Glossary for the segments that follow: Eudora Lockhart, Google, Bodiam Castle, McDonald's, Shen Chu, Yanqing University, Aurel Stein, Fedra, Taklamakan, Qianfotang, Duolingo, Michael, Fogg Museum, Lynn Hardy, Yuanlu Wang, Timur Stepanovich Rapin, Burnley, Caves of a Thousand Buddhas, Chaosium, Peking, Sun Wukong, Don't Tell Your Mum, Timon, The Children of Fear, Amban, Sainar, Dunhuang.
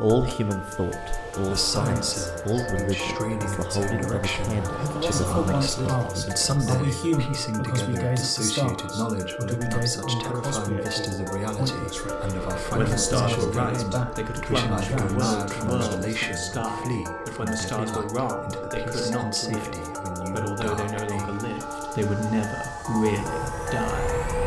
All human thought, all science, all religion is the holding of a candle to the harmonious laws. And someday, piecing together dissociated knowledge will open up such terrifying vistas of reality and of our fragmented social mind. They could climb through the world from isolation, flee, but when the stars were wrong, into the peace and not safety. But although they no longer lived, they would never really die.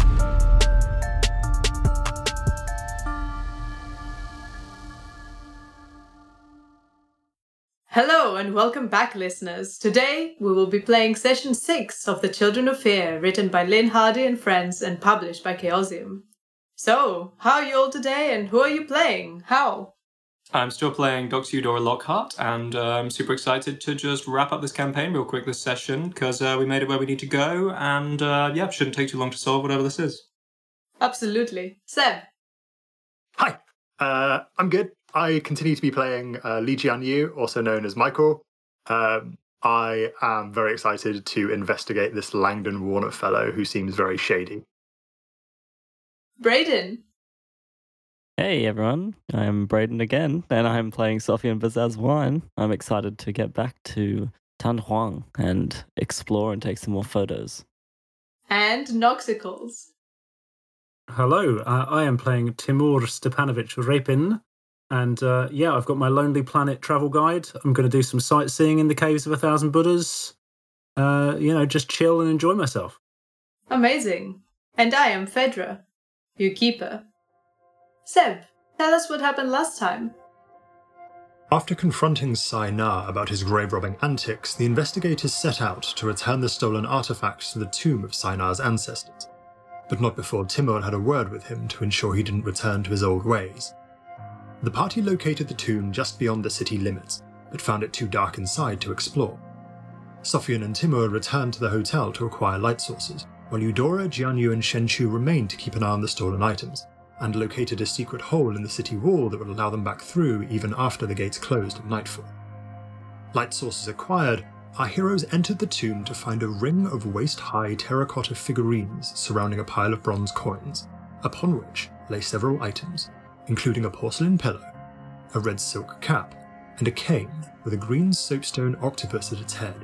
Hello and welcome back, listeners. Today, we will be playing Session 6 of The Children of Fear, written by Lynn Hardy and friends and published by Chaosium. So, how are you all today and who are you playing? How? I'm still playing Dr. Eudora Lockhart and I'm super excited to just wrap up this campaign real quick, this session, because we made it where we need to go and shouldn't take too long to solve whatever this is. Absolutely. Seb? Hi, I'm good. I continue to be playing Li Jianyu, also known as Michael. I am very excited to investigate this Langdon Warner fellow who seems very shady. Brayden. Hey, everyone. I am Brayden again, and I am playing Sofian Buzas-Wine. I'm excited to get back to Dunhuang and explore and take some more photos. And Noxicals. Hello. I am playing Timur Stepanovich Rapin. And I've got my Lonely Planet travel guide. I'm going to do some sightseeing in the Caves of a Thousand Buddhas. Just chill and enjoy myself. Amazing. And I am Fedra, your keeper. Seb, tell us what happened last time. After confronting Sainar about his grave-robbing antics, the investigators set out to return the stolen artifacts to the tomb of Sainar's ancestors, but not before Timon had a word with him to ensure he didn't return to his old ways. The party located the tomb just beyond the city limits, but found it too dark inside to explore. Sofian and Timur returned to the hotel to acquire light sources, while Eudora, Jianyu and Shen Chu remained to keep an eye on the stolen items, and located a secret hole in the city wall that would allow them back through even after the gates closed at nightfall. Light sources acquired, our heroes entered the tomb to find a ring of waist-high terracotta figurines surrounding a pile of bronze coins, upon which lay several items, including a porcelain pillow, a red silk cap, and a cane with a green soapstone octopus at its head.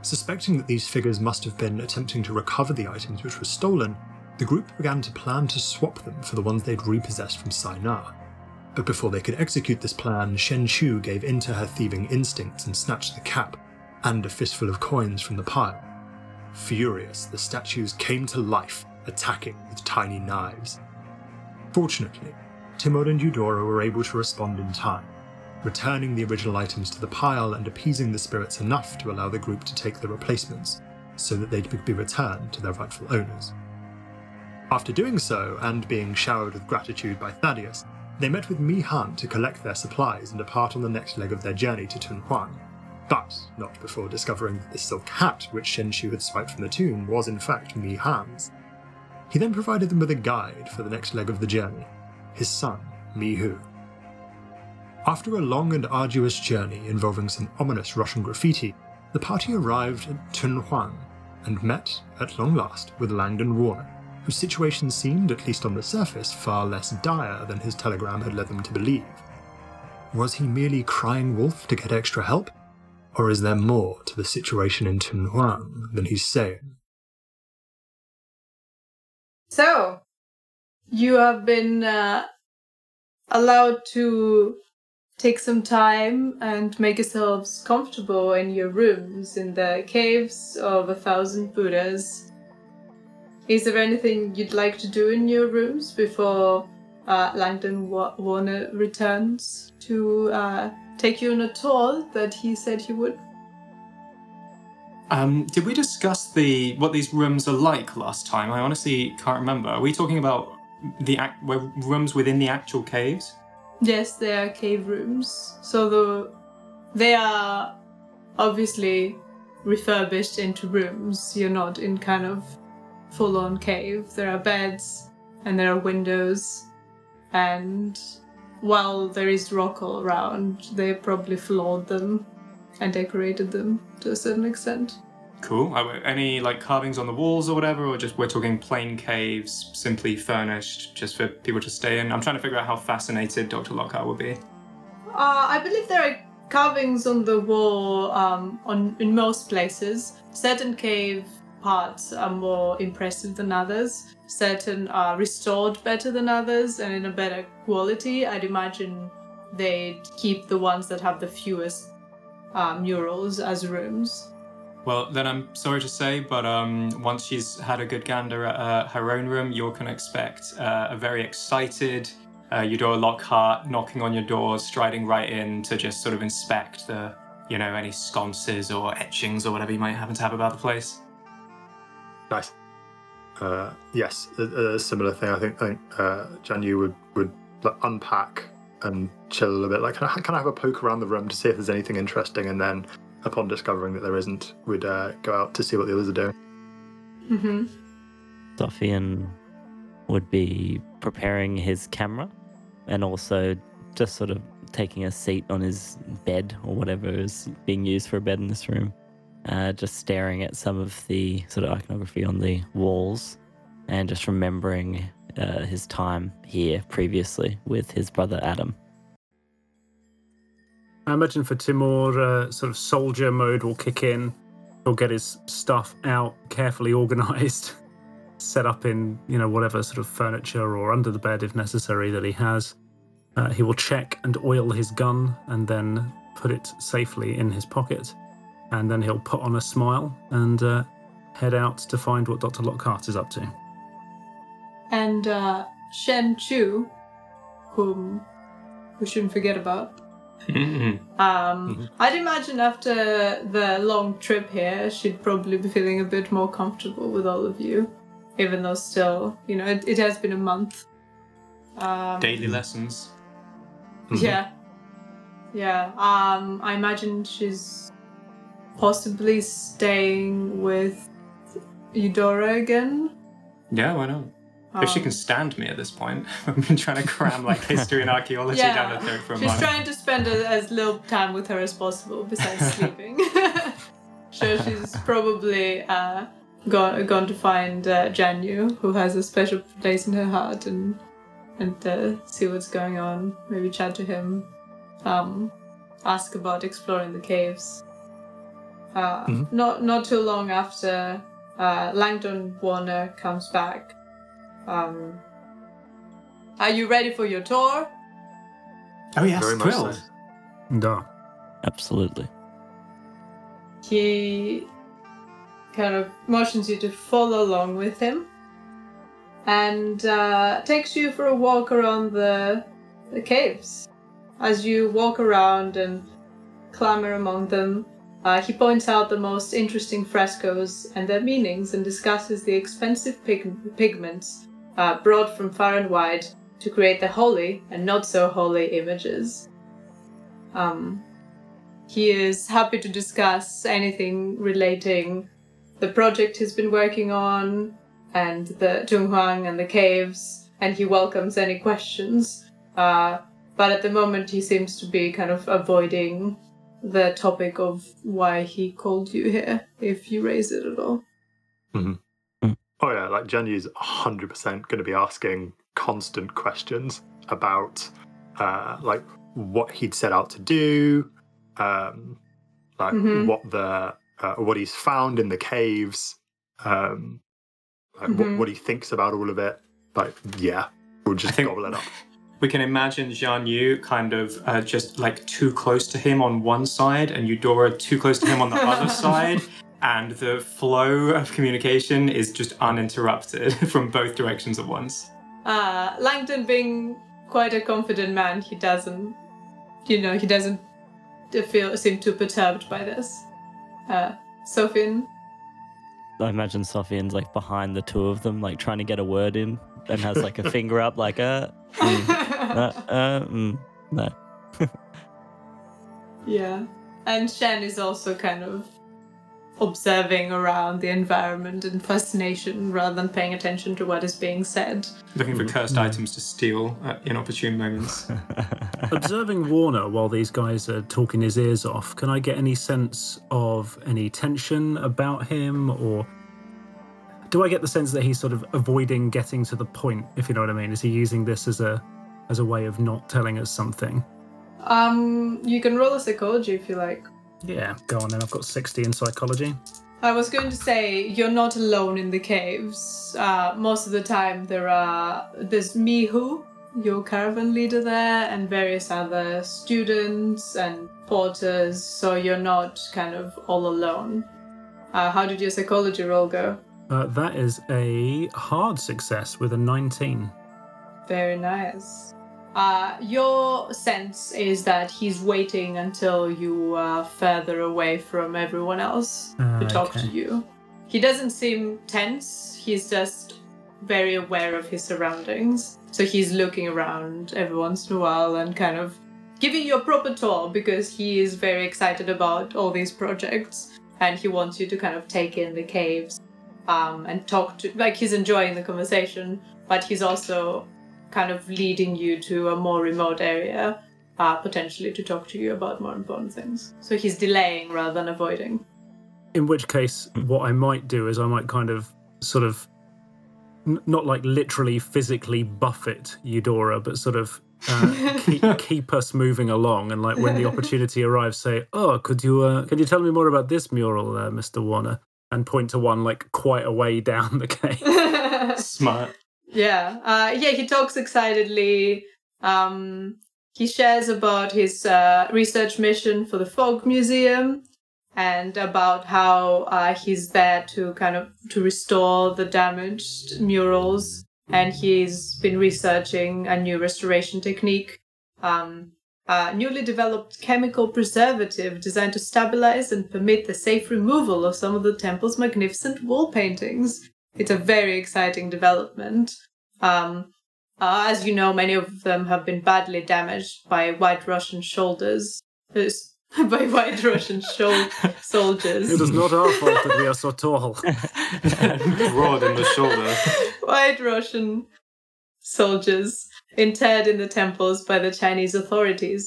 Suspecting that these figures must have been attempting to recover the items which were stolen, the group began to plan to swap them for the ones they'd repossessed from Sainar. But before they could execute this plan, Shen Chu gave in to her thieving instincts and snatched the cap and a fistful of coins from the pile. Furious, the statues came to life, attacking with tiny knives. Fortunately, Timur and Eudora were able to respond in time, returning the original items to the pile and appeasing the spirits enough to allow the group to take the replacements, so that they could be returned to their rightful owners. After doing so, and being showered with gratitude by Thaddeus, they met with Mi Han to collect their supplies and depart on the next leg of their journey to Dunhuang, but not before discovering that the silk hat which Shen Chu had swiped from the tomb was in fact Mi Han's. He then provided them with a guide for the next leg of the journey, his son, Mi Hu. After a long and arduous journey involving some ominous Russian graffiti, the party arrived at Dunhuang and met, at long last, with Langdon Warner, whose situation seemed, at least on the surface, far less dire than his telegram had led them to believe. Was he merely crying wolf to get extra help? Or is there more to the situation in Dunhuang than he's saying? So, you have been allowed to take some time and make yourselves comfortable in your rooms in the Caves of a Thousand Buddhas. Is there anything you'd like to do in your rooms before Langdon Warner returns to take you on a tour that he said he would? Did we discuss what these rooms are like last time? I honestly can't remember. Are we talking about rooms within the actual caves? Yes, they are cave rooms. So they are obviously refurbished into rooms. You're not in kind of full-on cave. There are beds and there are windows. And while there is rock all around, they probably floored them and decorated them to a certain extent. Cool. Any like carvings on the walls or whatever, or just we're talking plain caves, simply furnished, just for people to stay in? I'm trying to figure out how fascinated Dr. Lockhart would be. I believe there are carvings on the wall in most places. Certain cave parts are more impressive than others. Certain are restored better than others and in a better quality. I'd imagine they'd keep the ones that have the fewest murals as rooms. Well, then I'm sorry to say, but once she's had a good gander at her own room, you can expect a very excited Eudora Lockhart knocking on your door, striding right in to just sort of inspect the, any sconces or etchings or whatever you might happen to have about the place. Nice. Yes, a similar thing. I think Jianyu would like, unpack and chill a little bit. Like, can I have a poke around the room to see if there's anything interesting? And then, upon discovering that there isn't, we'd go out to see what the others are doing. Mm-hmm. Sofian would be preparing his camera and also just sort of taking a seat on his bed or whatever is being used for a bed in this room. Just staring at some of the sort of iconography on the walls and just remembering his time here previously with his brother Adam. I imagine for Timur, sort of soldier mode will kick in. He'll get his stuff out, carefully organised, set up in, whatever sort of furniture or under the bed if necessary that he has. He will check and oil his gun and then put it safely in his pocket. And then he'll put on a smile and head out to find what Dr. Lockhart is up to. And Shen Chu, whom we shouldn't forget about. Mm-hmm. I'd imagine after the long trip here, she'd probably be feeling a bit more comfortable with all of you, even though still, it has been a month. Daily lessons. Mm-hmm. Yeah. I imagine she's possibly staying with Eudora again? Yeah, why not? If she can stand me at this point. I've been trying to cram history and archaeology down her throat for a month. She's trying to spend as little time with her as possible besides sleeping. So she's probably gone to find Jianyu, who has a special place in her heart, and see what's going on. Maybe chat to him. Ask about exploring the caves. Mm-hmm. Not too long after Langdon Warner comes back. Are you ready for your tour? Oh yes, very much so. No. Absolutely. He kind of motions you to follow along with him and takes you for a walk around the caves. As you walk around and clamber among them, he points out the most interesting frescoes and their meanings and discusses the expensive pigments brought from far and wide to create the holy and not so holy images. He is happy to discuss anything relating the project he's been working on and the Dunhuang and the caves, and he welcomes any questions. But at the moment he seems to be kind of avoiding the topic of why he called you here, if you raise it at all. Mm-hmm. Oh yeah, Jianyu's 100% going to be asking constant questions about what he'd set out to do, mm-hmm. What he's found in the caves, mm-hmm. what he thinks about all of it. We'll just gobble it up. We can imagine Jianyu kind of just too close to him on one side and Eudora too close to him on the other side, and the flow of communication is just uninterrupted from both directions at once. Langdon, being quite a confident man, he doesn't seem too perturbed by this. Sofian? I imagine Sofian's like behind the two of them, like trying to get a word in, and has like a finger up, like no. Yeah, and Shen is also kind of observing around the environment in fascination rather than paying attention to what is being said. Looking for cursed items to steal at inopportune moments. Observing Warner while these guys are talking his ears off, can I get any sense of any tension about him, or do I get the sense that he's sort of avoiding getting to the point, if you know what I mean? Is he using this as a way of not telling us something? You can roll a psychology if you like. Yeah, go on then. I've got 60 in psychology. I was going to say, you're not alone in the caves. Most of the time there's Mi Hu, your caravan leader there, and various other students and porters, so you're not kind of all alone. How did your psychology roll go? That is a hard success with a 19. Very nice. Your sense is that he's waiting until you are further away from everyone else to talk to you. He doesn't seem tense, he's just very aware of his surroundings. So he's looking around every once in a while and kind of giving you a proper tour because he is very excited about all these projects and he wants you to kind of take in the caves and talk to... Like, he's enjoying the conversation, but he's also... kind of leading you to a more remote area, potentially to talk to you about more important things. So he's delaying rather than avoiding. In which case, what I might do is I might kind of sort of, not like literally physically buffet Eudora, but sort of keep us moving along, and like when the opportunity arrives, say, oh, could you tell me more about this mural, Mr. Warner? And point to one like quite a way down the cave. Smart. Yeah, he talks excitedly. He shares about his research mission for the Fogg Museum and about how he's there to kind of to restore the damaged murals, and he's been researching a new restoration technique, newly developed chemical preservative designed to stabilize and permit the safe removal of some of the temple's magnificent wall paintings. It's a very exciting development. As you know, many of them have been badly damaged by white Russian soldiers. It is not our fault that we are so tall. Broad in the shoulder. White Russian soldiers interred in the temples by the Chinese authorities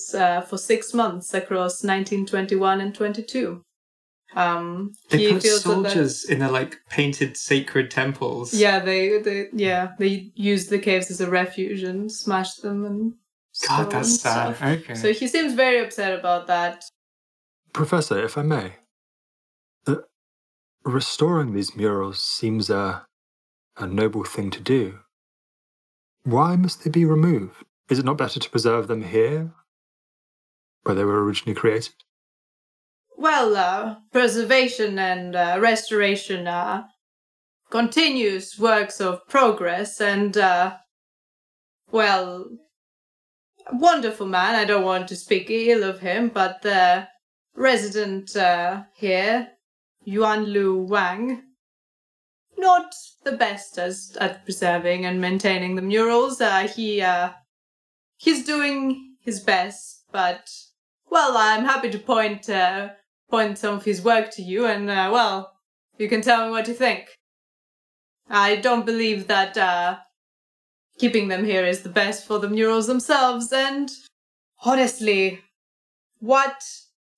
for 6 months across 1921 and 22. They put soldiers in their like painted sacred temples. Yeah, they used the caves as a refuge and smashed them and God, that's sad. Stuff. Okay. So he seems very upset about that. Professor, if I may, restoring these murals seems a noble thing to do. Why must they be removed? Is it not better to preserve them here, where they were originally created? Well, preservation and restoration are continuous works of progress, and, wonderful man. I don't want to speak ill of him, but the resident here, Yuanlu Wang, not the best at preserving and maintaining the murals. He's doing his best, but, well, I'm happy to point some of his work to you, and, you can tell me what you think. I don't believe that keeping them here is the best for the murals themselves, and honestly, what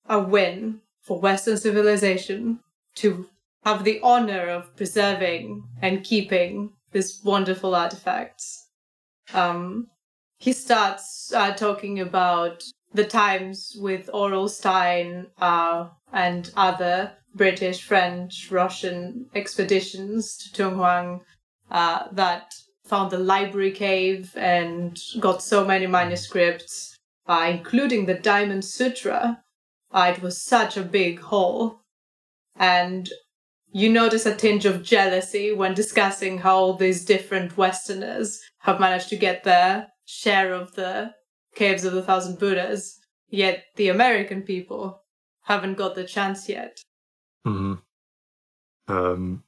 a win for Western civilization to have the honor of preserving and keeping this wonderful artifact. He starts talking about the times with Aurel Stein and other British, French, Russian expeditions to Dunhuang that found the library cave and got so many manuscripts, including the Diamond Sutra. It was such a big haul. And you notice a tinge of jealousy when discussing how all these different Westerners have managed to get their share of the Caves of the Thousand Buddhas, yet the American people haven't got the chance yet. Mm-hmm. some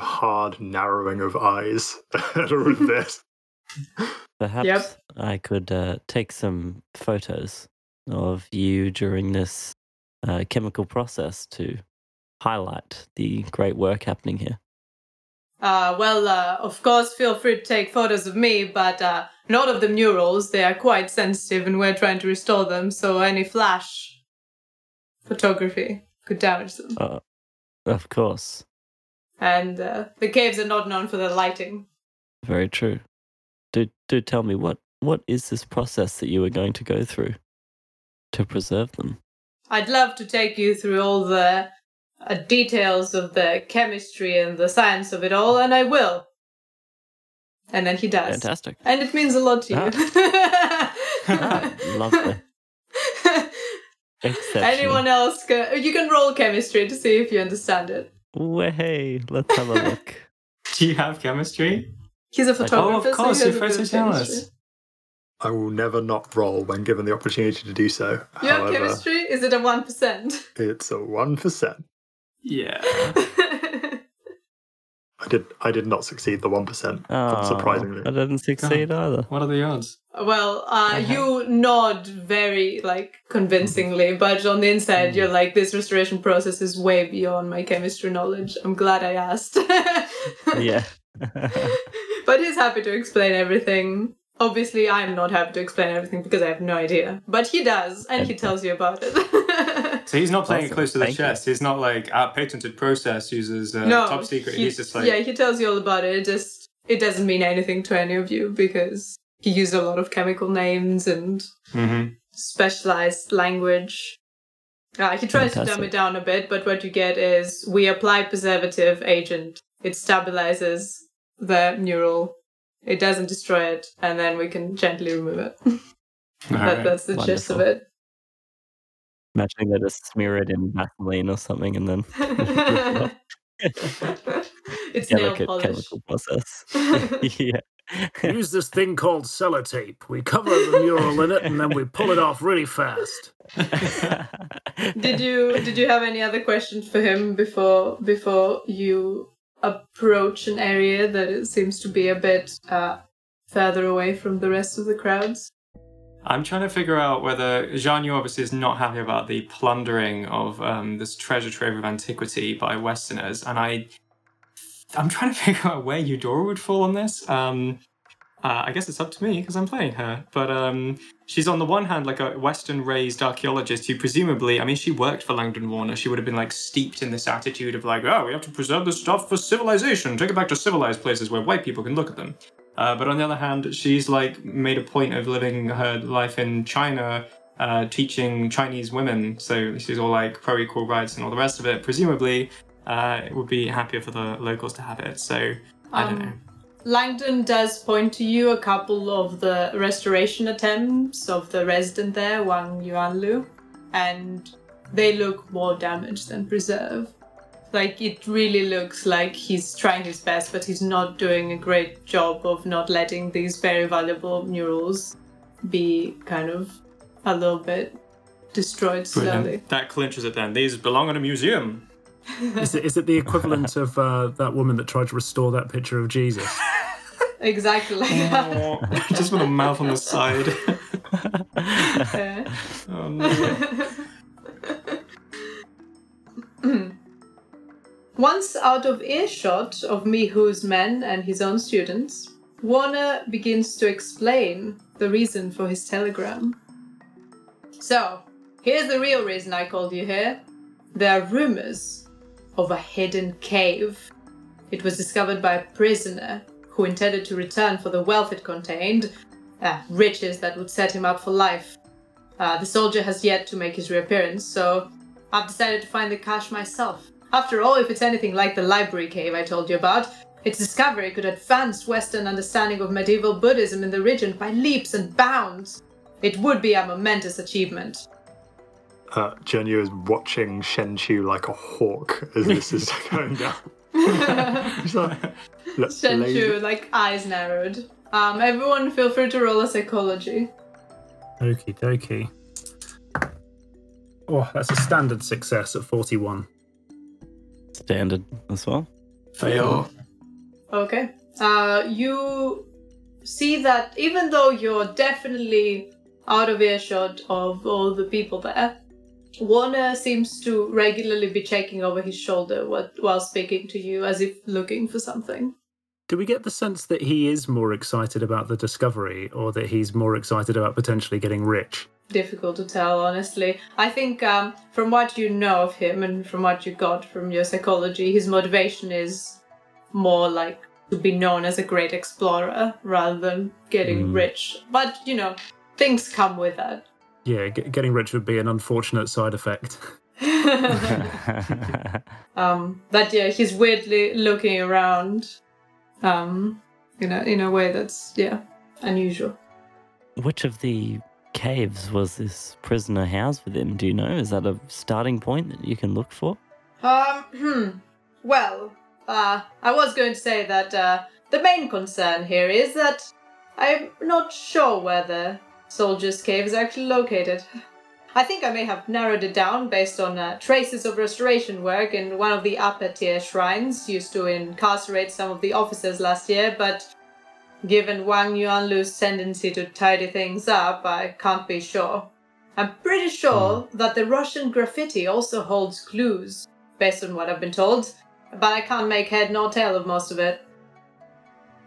hard narrowing of eyes at all of this. Perhaps I could take some photos of you during this chemical process to highlight the great work happening here. Of course, feel free to take photos of me, but not of the murals. They are quite sensitive and we're trying to restore them, so any flash photography could damage them. Of course. And the caves are not known for their lighting. Very true. Do tell me, what is this process that you are going to go through to preserve them? I'd love to take you through all the details of the chemistry and the science of it all, and I will. And then he does. Fantastic. And it means a lot to you. Lovely. Anyone else? You can roll chemistry to see if you understand it. Way, let's have a look. Do you have chemistry? He's a photographer. Oh, of course, you're first to tell us. I will never not roll when given the opportunity to do so. You have chemistry? Is it a 1%? It's a 1%. Yeah. I did not succeed the 1%, surprisingly. I didn't succeed either. What are the odds? Well, you nod very, convincingly, but on the inside you're like, this restoration process is way beyond my chemistry knowledge. I'm glad I asked. Yeah. But he's happy to explain everything. Obviously, I'm not happy to explain everything because I have no idea. But he does, and he tells you about it. So he's not playing it close to the chest. He's not like, our patented process uses top secret. He's just like... Yeah, he tells you all about it. It doesn't mean anything to any of you because he used a lot of chemical names and specialized language. He tries to dumb it down a bit, but what you get is we apply preservative agent. It stabilizes the mural. It doesn't destroy it, and then we can gently remove it. That's the gist of it. Imagine they just smear it in Vaseline or something, and then it's nail polish. Chemical process. Use this thing called sellotape. We cover the mural in it, and then we pull it off really fast. Did you have any other questions for him before you approach an area that it seems to be a bit further away from the rest of the crowds? I'm trying to figure out whether Jianyu obviously is not happy about the plundering of this treasure trove of antiquity by Westerners, and I'm trying to figure out where Eudora would fall on this. I guess it's up to me because I'm playing her, but she's on the one hand like a Western-raised archaeologist who presumably, she worked for Langdon Warner. She would have been steeped in this attitude of we have to preserve this stuff for civilization. Take it back to civilized places where white people can look at them. But on the other hand, she's made a point of living her life in China, teaching Chinese women. So she's all pro-equal rights and all the rest of it. Presumably, it would be happier for the locals to have it. So I don't know. Langdon does point to you a couple of the restoration attempts of the resident there, Wang Yuanlu, and they look more damaged than preserved. It really looks like he's trying his best, but he's not doing a great job of not letting these very valuable murals be kind of a little bit destroyed slowly. Brilliant. That clinches it then. These belong in a museum. Is it the equivalent of that woman that tried to restore that picture of Jesus? Exactly. Just with a mouth on the side. Oh, no. Once out of earshot of Mi Hu's men and his own students, Warner begins to explain the reason for his telegram. So, here's the real reason I called you here. There are rumors of a hidden cave. It was discovered by a prisoner who intended to return for the wealth it contained, riches that would set him up for life. The soldier has yet to make his reappearance, so I've decided to find the cache myself. After all, if it's anything like the library cave I told you about, its discovery could advance Western understanding of medieval Buddhism in the region by leaps and bounds. It would be a momentous achievement. Jianyu is watching Shen Chu like a hawk as this is going down. Shen Chu, eyes narrowed. Everyone feel free to roll a psychology. Okie dokie. Oh, that's a standard success at 41. standard as well. Fail. Okay. You see that even though you're definitely out of earshot of all the people there, Warner seems to regularly be checking over his shoulder while speaking to you, as if looking for something. Do we get the sense that he is more excited about the discovery, or that he's more excited about potentially getting rich? Difficult to tell, honestly. I think from what you know of him and from what you got from your psychology, his motivation is more like to be known as a great explorer rather than getting rich. But, you know, things come with that. Yeah, getting rich would be an unfortunate side effect. But yeah, he's weirdly looking around, in a way that's, unusual. Which of the caves was this prisoner housed within? Do you know? Is that a starting point that you can look for? I was going to say that the main concern here is that I'm not sure whether Soldier's Cave is actually located. I think I may have narrowed it down based on traces of restoration work in one of the upper tier shrines used to incarcerate some of the officers last year, but given Wang Yuanlu's tendency to tidy things up, I can't be sure. I'm pretty sure that the Russian graffiti also holds clues, based on what I've been told, but I can't make head nor tail of most of it.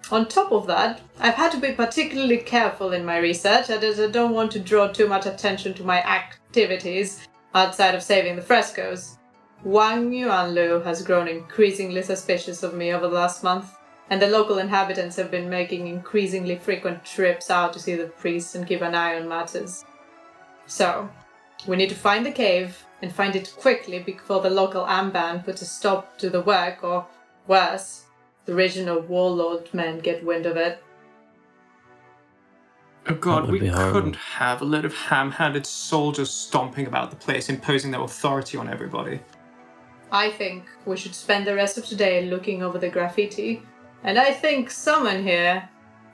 On top of that, I've had to be particularly careful in my research, as I don't want to draw too much attention to my activities outside of saving the frescoes. Wang Yuanlu has grown increasingly suspicious of me over the last month, and the local inhabitants have been making increasingly frequent trips out to see the priests and keep an eye on matters. So, we need to find the cave, and find it quickly before the local Amban puts a stop to the work, or worse, the original warlord men get wind of it. Oh god, we couldn't have a load of ham-handed soldiers stomping about the place, imposing their authority on everybody. I think we should spend the rest of today looking over the graffiti, and I think someone here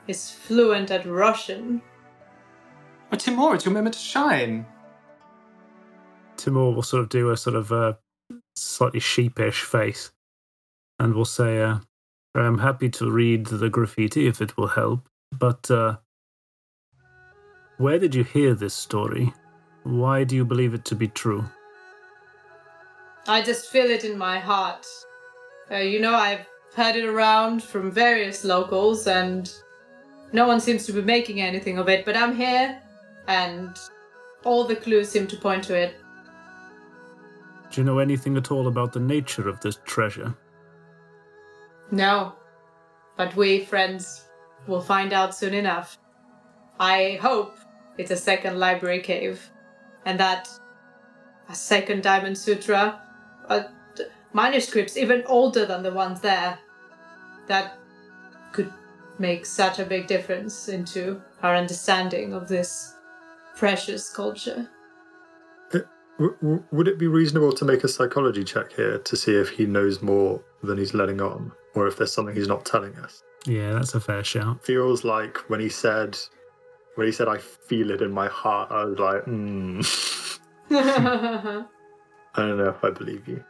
is fluent at Russian. But Timur, it's your moment to shine. Timur will sort of do a slightly sheepish face, and will say, I'm happy to read the graffiti if it will help, but where did you hear this story? Why do you believe it to be true? I just feel it in my heart. I've heard it around from various locals, and no one seems to be making anything of it, but I'm here, and all the clues seem to point to it. Do you know anything at all about the nature of this treasure? No, but we friends will find out soon enough. I hope it's a second library cave, and that a second Diamond Sutra, manuscripts even older than the ones there, that could make such a big difference into our understanding of this precious culture. Would it be reasonable to make a psychology check here to see if he knows more than he's letting on, or if there's something he's not telling us? Yeah, that's a fair shout. Feels like when he said, I feel it in my heart, I was like, I don't know if I believe you.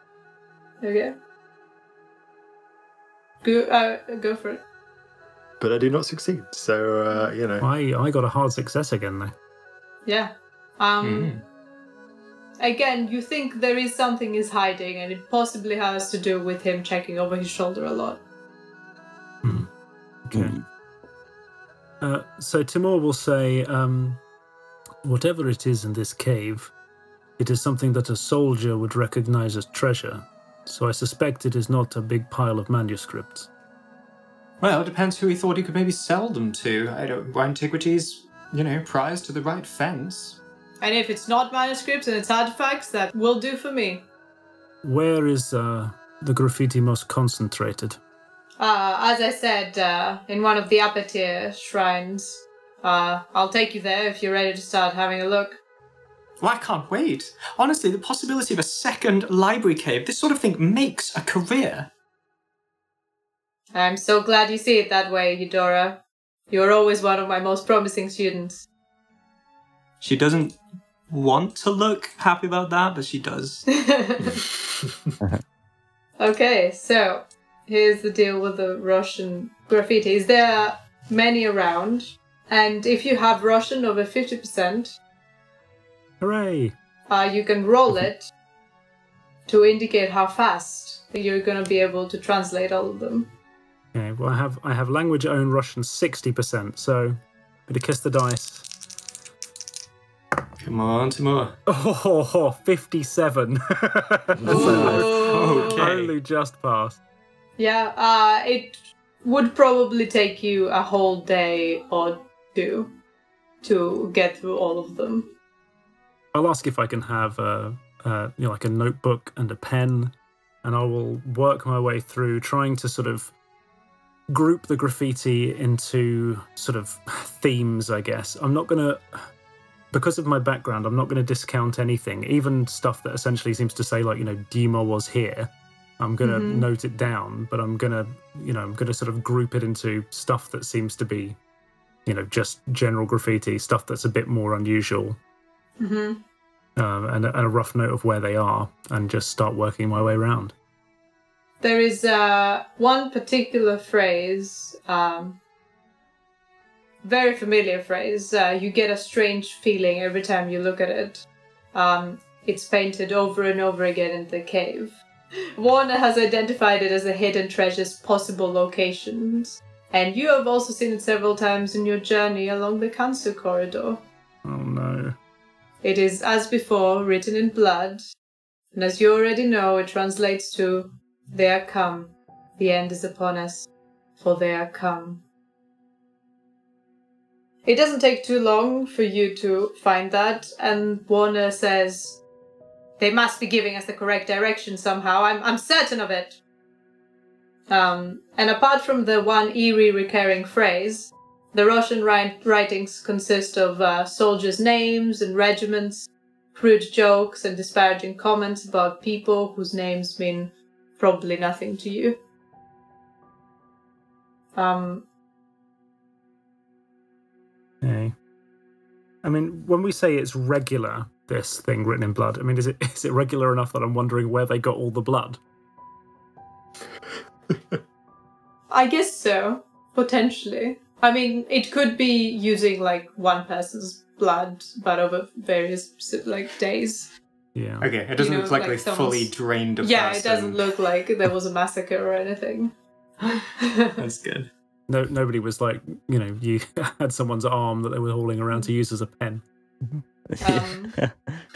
Okay. Go for it. But I do not succeed, so, I got a hard success again, though. Yeah. Again, you think there is something he's hiding, and it possibly has to do with him checking over his shoulder a lot. Okay. So Timur will say, whatever it is in this cave, it is something that a soldier would recognize as treasure, so I suspect it is not a big pile of manuscripts. Well, it depends who he thought he could maybe sell them to. Antiquities, prized to the right fence. And if it's not manuscripts and it's artifacts, that will do for me. Where is the graffiti most concentrated? As I said, in one of the upper tier shrines. I'll take you there if you're ready to start having a look. Well, I can't wait. Honestly, the possibility of a second library cave, this sort of thing makes a career. I'm so glad you see it that way, Eudora. You're always one of my most promising students. She doesn't want to look happy about that, but she does. Okay, so here's the deal with the Russian graffitis. There are many around, and if you have Russian over 50%, hooray! You can roll it to indicate how fast you're going to be able to translate all of them. Okay, well, I have language own Russian 60%, so better kiss the dice. Come on, Timur. Oh, 57. Okay. Only just passed. Yeah, it would probably take you a whole day or two to get through all of them. I'll ask if I can have like a notebook and a pen, and I will work my way through trying to sort of group the graffiti into sort of themes, I guess. I'm not going to... Because of my background, I'm not going to discount anything, even stuff that essentially seems to say, like, you know, Dima was here. I'm going to note it down, but I'm going to sort of group it into stuff that seems to be, you know, just general graffiti, stuff that's a bit more unusual, and a rough note of where they are, and just start working my way around. There is one particular phrase... very familiar phrase. You get a strange feeling every time you look at it. It's painted over and over again in the cave. Warner has identified it as a hidden treasure's possible locations, and you have also seen it several times in your journey along the Kansu Corridor. Oh no. It is, as before, written in blood, and as you already know, it translates to, "There come, the end is upon us, for there come." It doesn't take too long for you to find that, and Warner says, "They must be giving us the correct direction somehow. I'm certain of it." And apart from the one eerie recurring phrase, the Russian writings consist of soldiers' names and regiments, crude jokes and disparaging comments about people whose names mean probably nothing to you. Okay. I mean, when we say it's regular, this thing written in blood, I mean, is it regular enough that I'm wondering where they got all the blood? I guess so, potentially. I mean, it could be using, like, one person's blood, but over various, like, days. Yeah. Okay, it doesn't look like they fully drained a person. Yeah, it doesn't look like there was a massacre or anything. That's good. No, nobody was like, you know, you had someone's arm that they were hauling around to use as a pen.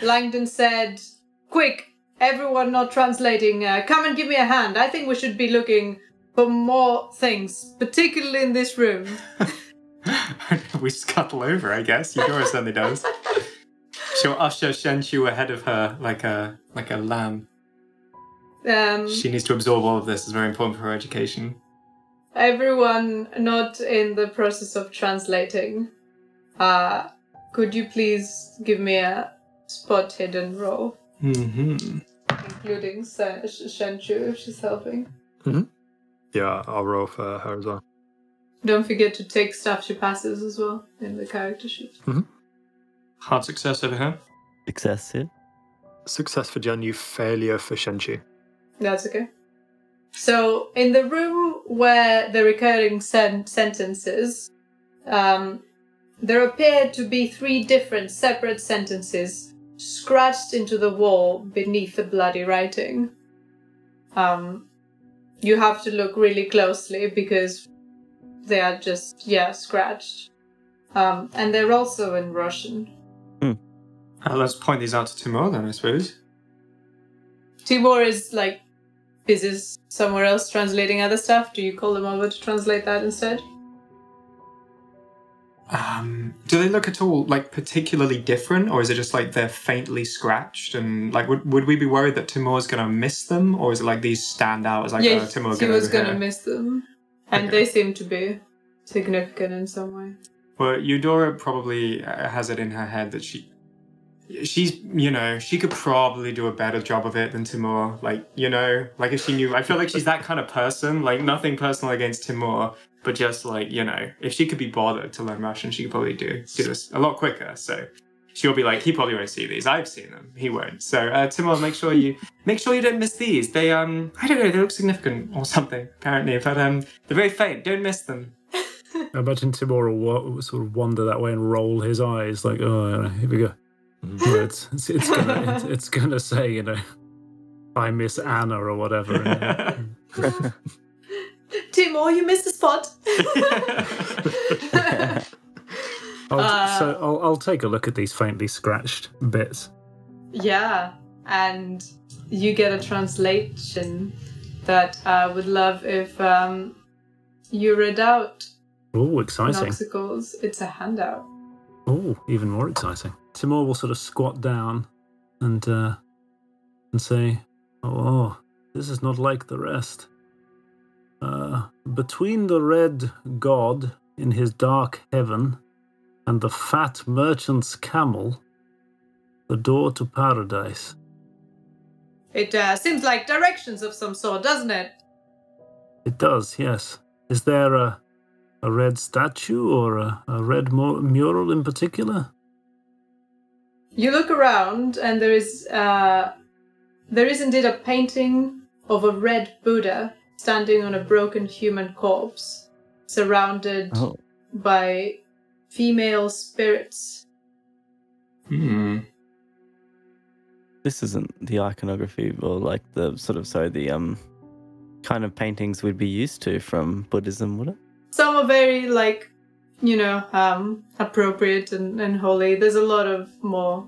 Langdon said, "Quick, everyone not translating, come and give me a hand. I think we should be looking for more things, particularly in this room." We scuttle over, I guess. Eudora certainly does. She'll usher Shen Chu ahead of her like a lamb. She needs to absorb all of this. It's very important for her education. Everyone not in the process of translating, could you please give me a spot hidden roll? Mm-hmm. Including Shen Chu, if she's helping. Mm-hmm. Yeah, I'll roll for her as well. Don't forget to take stuff she passes as well in the character sheet. Mm-hmm. Hard success over here. Success here. Success for Jianyu, failure for Shen Chu. That's okay. So, in the room where the recurring sentences, there appeared to be three different separate sentences scratched into the wall beneath the bloody writing. You have to look really closely because they are just, scratched. And they're also in Russian. Mm. Let's point these out to Timur then, I suppose. Timur is like... Is this somewhere else translating other stuff? Do you call them over to translate that instead? Do they look at all, like, particularly different? Or is it just, like, they're faintly scratched? And, like, would we be worried that Timur's going to miss them? Or is it, like, these stand out as, like, Timur was going to miss them. And okay. They seem to be significant in some way. Well, Eudora probably has it in her head that she's, you know, she could probably do a better job of it than Timur. Like, you know, like if she knew, I feel like she's that kind of person, like nothing personal against Timur, but just like, you know, if she could be bothered to learn Russian, she could probably do this a lot quicker. So she'll be like, he probably won't see these. I've seen them. He won't. So, Timur, make sure you don't miss these. They, I don't know, they look significant or something, apparently. But they're very faint. Don't miss them. I imagine Timur will sort of wander that way and roll his eyes like, oh, here we go. Words. It's gonna say, you know, I miss Anna or whatever. Timur, you missed the spot. I'll take a look at these faintly scratched bits. Yeah, and you get a translation that I would love if you read out. Oh, exciting. Noxicals. It's a handout. Oh, even more exciting. Timur will sort of squat down and say, oh, this is not like the rest. Between the red god in his dark heaven and the fat merchant's camel, the door to paradise. It seems like directions of some sort, doesn't it? It does, yes. Is there a red statue or a red mural in particular? You look around and there is indeed a painting of a red Buddha standing on a broken human corpse, surrounded by female spirits. Hmm. This isn't the iconography or like the kind of paintings we'd be used to from Buddhism, would it? Some are very, like, you know, appropriate and holy. There's a lot of more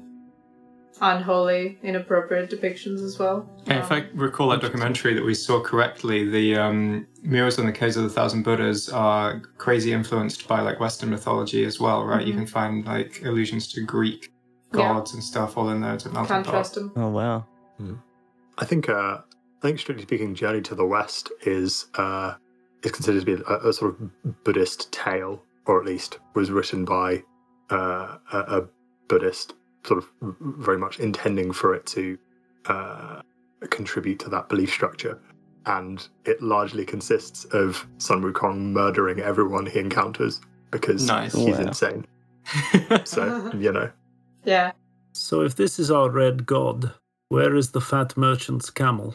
unholy, inappropriate depictions as well. And if I recall that documentary that we saw correctly, the murals in the Caves of the Thousand Buddhas are crazy influenced by, like, Western mythology as well, right? Mm-hmm. You can find, like, allusions to Greek gods and stuff all in there. Contrast them. Oh, wow. Mm. I think, strictly speaking, Journey to the West is considered to be a sort of Buddhist tale, or at least was written by a Buddhist, sort of very much intending for it to contribute to that belief structure. And it largely consists of Sun Wukong murdering everyone he encounters because he's insane. So, you know. Yeah. So if this is our red god, where is the fat merchant's camel?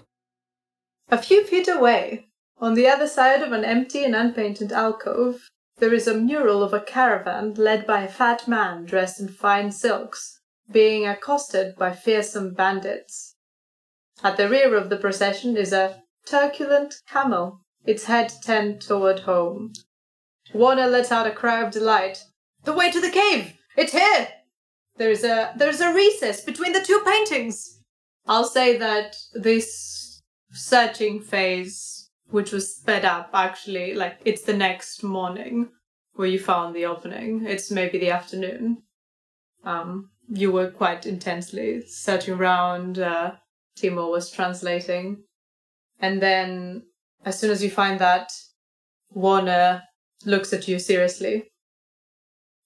A few feet away. On the other side of an empty and unpainted alcove, there is a mural of a caravan led by a fat man dressed in fine silks, being accosted by fearsome bandits. At the rear of the procession is a turbulent camel, its head turned toward home. Warner lets out a cry of delight. The way to the cave! It's here! There is a recess between the two paintings! I'll say that this searching phase, which was sped up, actually, like, it's the next morning where you found the opening. It's maybe the afternoon. You were quite intensely searching around. Timur was translating. And then, as soon as you find that, Warner looks at you seriously.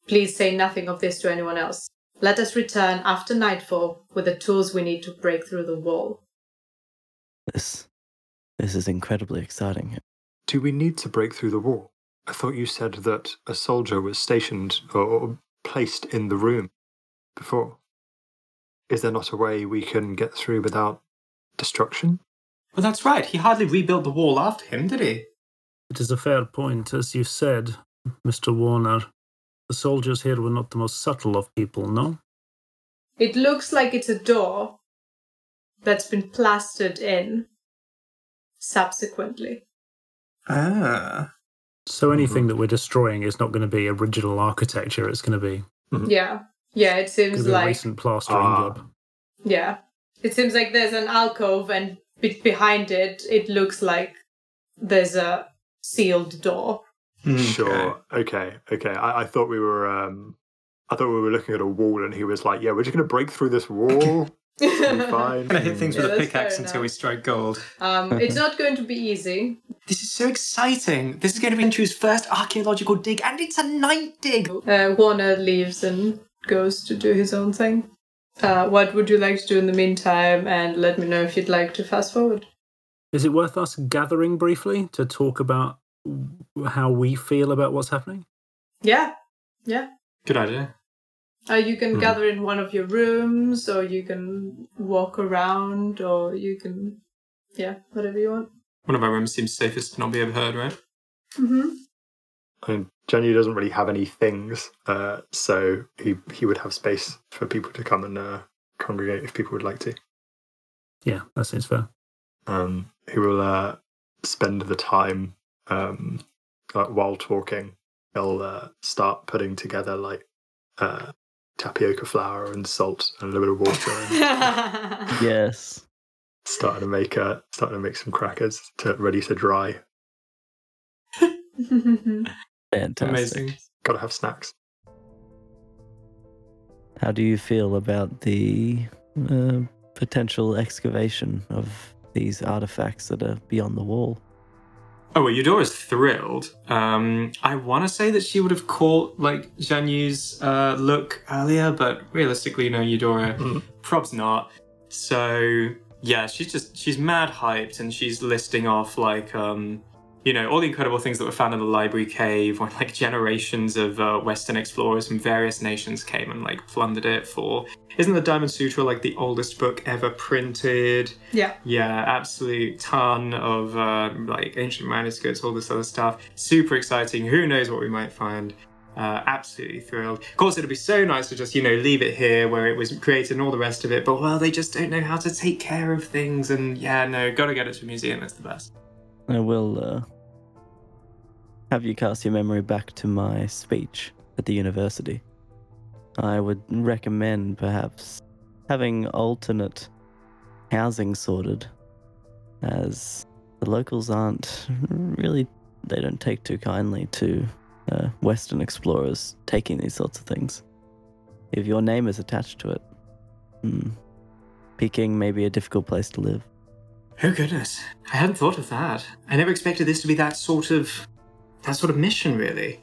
Please say nothing of this to anyone else. Let us return after nightfall with the tools we need to break through the wall. This is incredibly exciting. Do we need to break through the wall? I thought you said that a soldier was stationed or placed in the room before. Is there not a way we can get through without destruction? Well, that's right. He hardly rebuilt the wall after him, did he? It is a fair point, as you said, Mr. Warner. The soldiers here were not the most subtle of people, no? It looks like it's a door that's been plastered in. Subsequently. So anything that we're destroying is not going to be original architecture, it's going to be... Mm-hmm. Yeah, it seems like... a recent plastering job. Yeah. It seems like there's an alcove and behind it looks like there's a sealed door. Mm. Sure. Okay. I thought we were... I thought we were looking at a wall and he was like, yeah, we're just going to break through this wall... Fine. I hit things with a pickaxe until we strike gold. It's not going to be easy. This is so exciting. This is going to be Chu's first archaeological dig, and it's a night dig. Warner leaves and goes to do his own thing. What would you like to do in the meantime? And let me know if you'd like to fast forward. Is it worth us gathering briefly to talk about how we feel about what's happening? Yeah. Good idea. You can gather in one of your rooms, or you can walk around, or you can, whatever you want. One of our rooms seems safest to not be overheard, right? Mm-hmm. I mean, Jianyu doesn't really have any things, so he would have space for people to come and congregate if people would like to. Yeah, that seems fair. He will spend the time while talking. He'll start putting together tapioca flour and salt and a little bit of water. And yes. Starting to make some crackers ready to dry. Fantastic. Amazing. Gotta have snacks. How do you feel about the potential excavation of these artifacts that are beyond the wall? Oh, well, Eudora's thrilled. I want to say that she would have caught Jianyu's look earlier, but realistically, no, Eudora, prob's not. So yeah, she's mad hyped, and she's listing off all the incredible things that were found in the library cave when generations of Western explorers from various nations came and plundered it for. Isn't the Diamond Sutra the oldest book ever printed? Yeah. Yeah, absolute ton of ancient manuscripts, all this other stuff. Super exciting. Who knows what we might find? Absolutely thrilled. Of course, it'd be so nice to just, leave it here where it was created and all the rest of it. But, well, they just don't know how to take care of things. And yeah, no, gotta get it to a museum. That's the best. I will have you cast your memory back to my speech at the university. I would recommend perhaps having alternate housing sorted, as the locals they don't take too kindly to Western explorers taking these sorts of things. If your name is attached to it, Peking may be a difficult place to live. Oh goodness, I hadn't thought of that. I never expected this to be that sort of mission, really.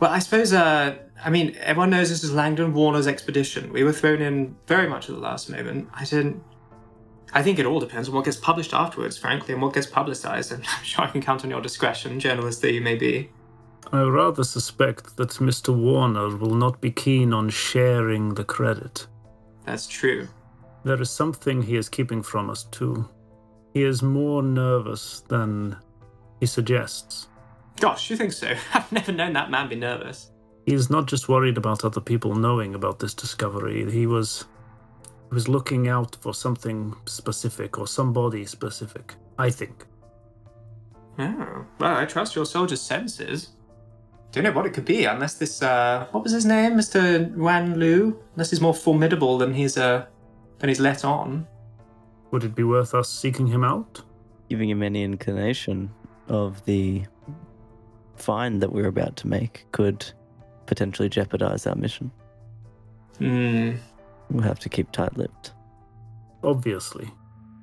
Well, I suppose, everyone knows this is Langdon Warner's expedition. We were thrown in very much at the last moment. I think it all depends on what gets published afterwards, frankly, and what gets publicized. I'm sure I can count on your discretion, journalist that you may be. I rather suspect that Mr. Warner will not be keen on sharing the credit. That's true. There is something he is keeping from us, too. He is more nervous than he suggests. Gosh, you think so? I've never known that man be nervous. He's not just worried about other people knowing about this discovery. He was looking out for something specific or somebody specific, I think. Oh, well, I trust your soldier's senses. Don't know what it could be unless this, what was his name, Mr. Yuanlu? Unless he's more formidable than he's let on. Would it be worth us seeking him out? Giving him any inclination of the find that we're about to make could potentially jeopardize our mission. We'll have to keep tight-lipped. Obviously.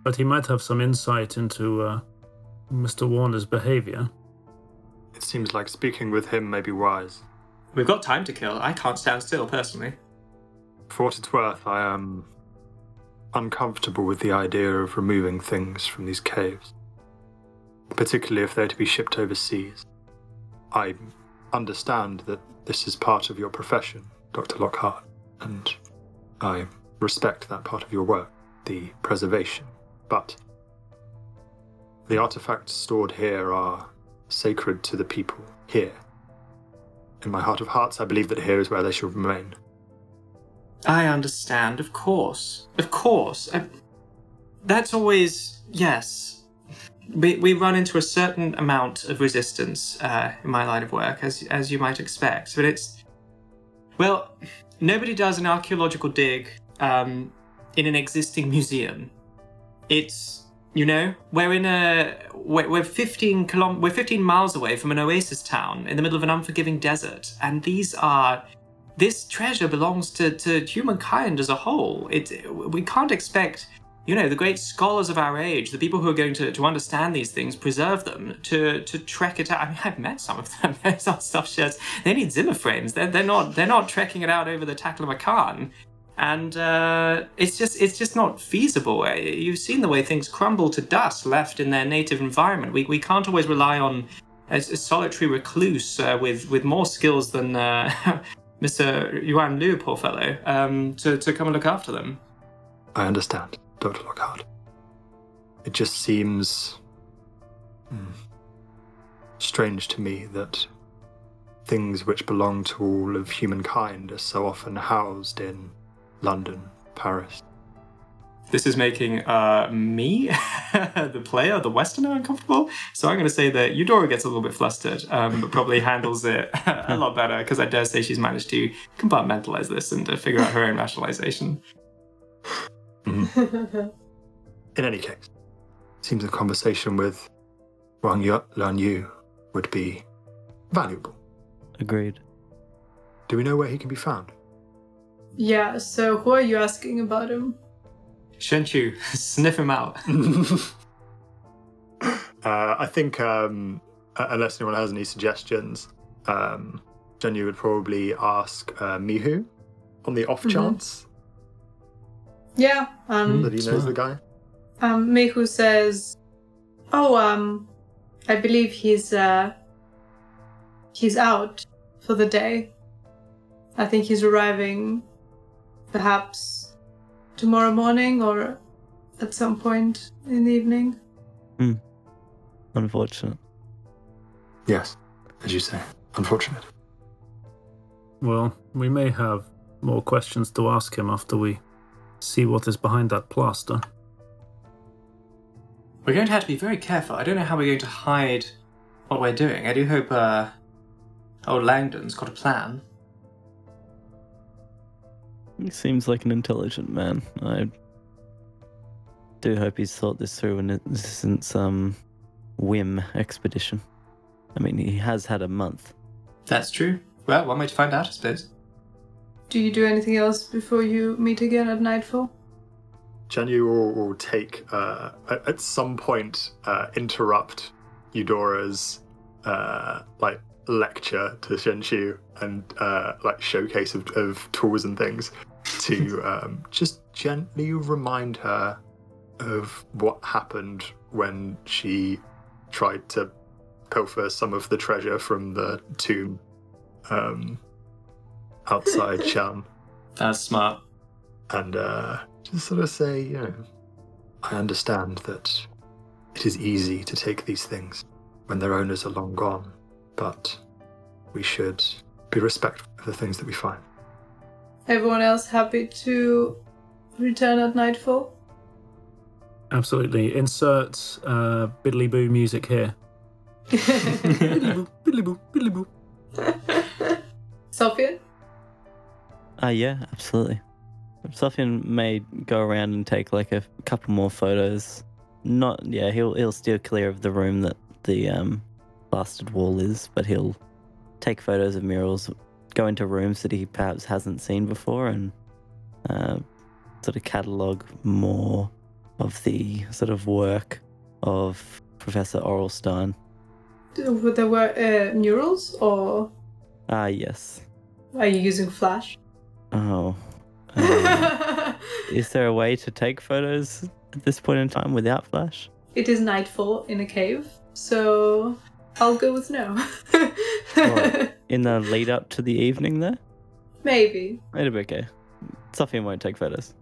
But he might have some insight into Mr. Warner's behavior. It seems like speaking with him may be wise. We've got time to kill. I can't stand still, personally. For what it's worth, I am uncomfortable with the idea of removing things from these caves, particularly if they're to be shipped overseas. I understand that this is part of your profession, Dr. Lockhart, and I respect that part of your work, the preservation. But the artifacts stored here are sacred to the people here. In my heart of hearts, I believe that here is where they should remain. I understand, of course. Of course. That's always, yes. We run into a certain amount of resistance in my line of work, as you might expect. But it's, well, nobody does an archaeological dig in an existing museum. It's, we're 15 miles away from an oasis town in the middle of an unforgiving desert, and this treasure belongs to humankind as a whole. We can't expect. The great scholars of our age, the people who are going to understand these things, preserve them, to trek it out. I mean, I've met some of them. There's some stuff sheds. They need Zimmer frames. They're not trekking it out over the Taklamakan. And it's just not feasible. You've seen the way things crumble to dust left in their native environment. We can't always rely on a solitary recluse with more skills than Mr. Yuanlu, poor fellow, to come and look after them. I understand, Dr. Lockhart. It just seems strange to me that things which belong to all of humankind are so often housed in London, Paris. This is making me, the player, the Westerner, uncomfortable. So I'm going to say that Eudora gets a little bit flustered, but probably handles it a lot better, because I dare say she's managed to compartmentalize this and figure out her own rationalization. Mm-hmm. In any case, it seems a conversation with Wang Lanyu would be valuable. Agreed. Do we know where he can be found? Yeah, so who are you asking about him? Shen Chu, sniff him out. I think, unless anyone has any suggestions, Jianyu would probably ask Mi Hu on the off chance. Yeah. That he knows the guy. Mi Hu says, I believe he's out for the day. I think he's arriving perhaps tomorrow morning or at some point in the evening. Unfortunate. Yes, as you say, unfortunate. Well, we may have more questions to ask him after we see what is behind that plaster. We're going to have to be very careful. I don't know how we're going to hide what we're doing. I do hope old Langdon's got a plan. He seems like an intelligent man. I do hope he's thought this through and this isn't some whim expedition. I mean, he has had a month. That's true. Well, one way to find out, I suppose. Do you do anything else before you meet again at nightfall? Jianyu will take, at some point, interrupt Eudora's, lecture to Shen Chu and, showcase of tools and things to just gently remind her of what happened when she tried to pilfer some of the treasure from the tomb outside Shan. That's smart. And just sort of say, I understand that it is easy to take these things when their owners are long gone, but we should be respectful of the things that we find. Everyone else happy to return at nightfall? Absolutely. Insert biddly boo music here. Biddly boo, biddly boo, biddly boo. Sofian? Yeah, absolutely. Sofian may go around and take a couple more photos. He'll steer clear of the room that the blasted wall is, but he'll take photos of murals, go into rooms that he perhaps hasn't seen before, and sort of catalogue more of the sort of work of Professor Aurel Stein. There were murals, or? Yes. Are you using flash? Oh. Is there a way to take photos at this point in time without flash? It is nightfall in a cave, so I'll go with no. What, in the lead up to the evening there? Maybe. It'll be okay. Sofian won't take photos.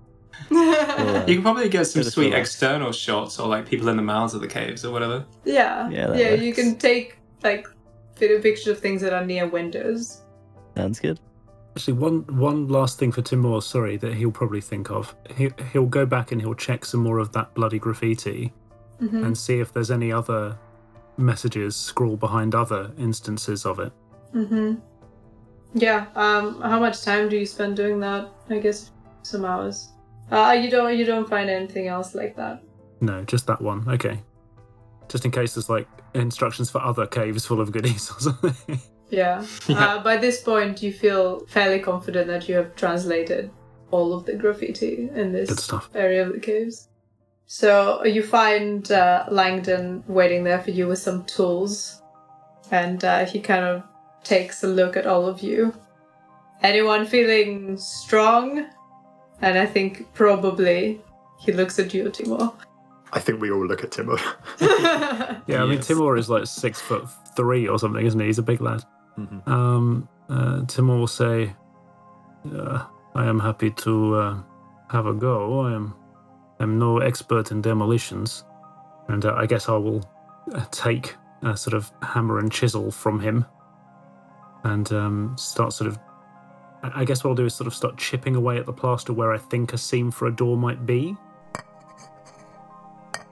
You can probably get some sweet external shots or people in the mouths of the caves or whatever. Yeah, you can take bit of pictures of things that are near windows. Sounds good. Actually, one last thing for Timur, sorry, that he'll probably think of. He'll go back and he'll check some more of that bloody graffiti and see if there's any other messages scrawled behind other instances of it. Yeah, how much time do you spend doing that? I guess some hours. You don't find anything else like that? No, just that one. Okay. Just in case there's instructions for other caves full of goodies or something. Yeah. By this point, you feel fairly confident that you have translated all of the graffiti in this area of the caves. So you find Langdon waiting there for you with some tools, and he kind of takes a look at all of you. Anyone feeling strong? And I think probably he looks at you, Timur. I think we all look at Timur. Yeah, I mean, Timur is 6'3" or something, isn't he? He's a big lad. Timur will say, I am happy to have a go. I'm no expert in demolitions, and I guess I will take a sort of hammer and chisel from him and start sort of, I guess what I'll do is sort of start chipping away at the plaster where I think a seam for a door might be.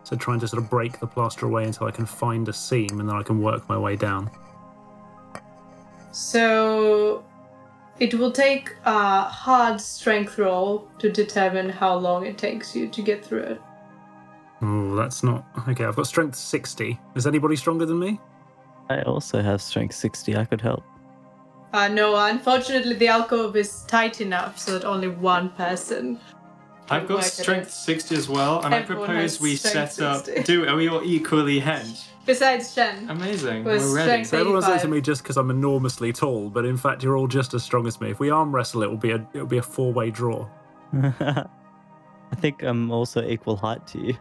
So trying to sort of break the plaster away until I can find a seam, and then I can work my way down. So it will take a hard strength roll to determine how long it takes you to get through it. Oh, that's not... Okay, I've got strength 60. Is anybody stronger than me? I also have strength 60. I could help. No, unfortunately the alcove is tight enough so that only one person... I've got strength 60 as well, and everyone I propose we set up... 60. Are we all equally hench? Besides Shen. Amazing, we're ready. So everyone says to me just because I'm enormously tall, but in fact you're all just as strong as me. If we arm wrestle, it'll be a four-way draw. I think I'm also equal height to you.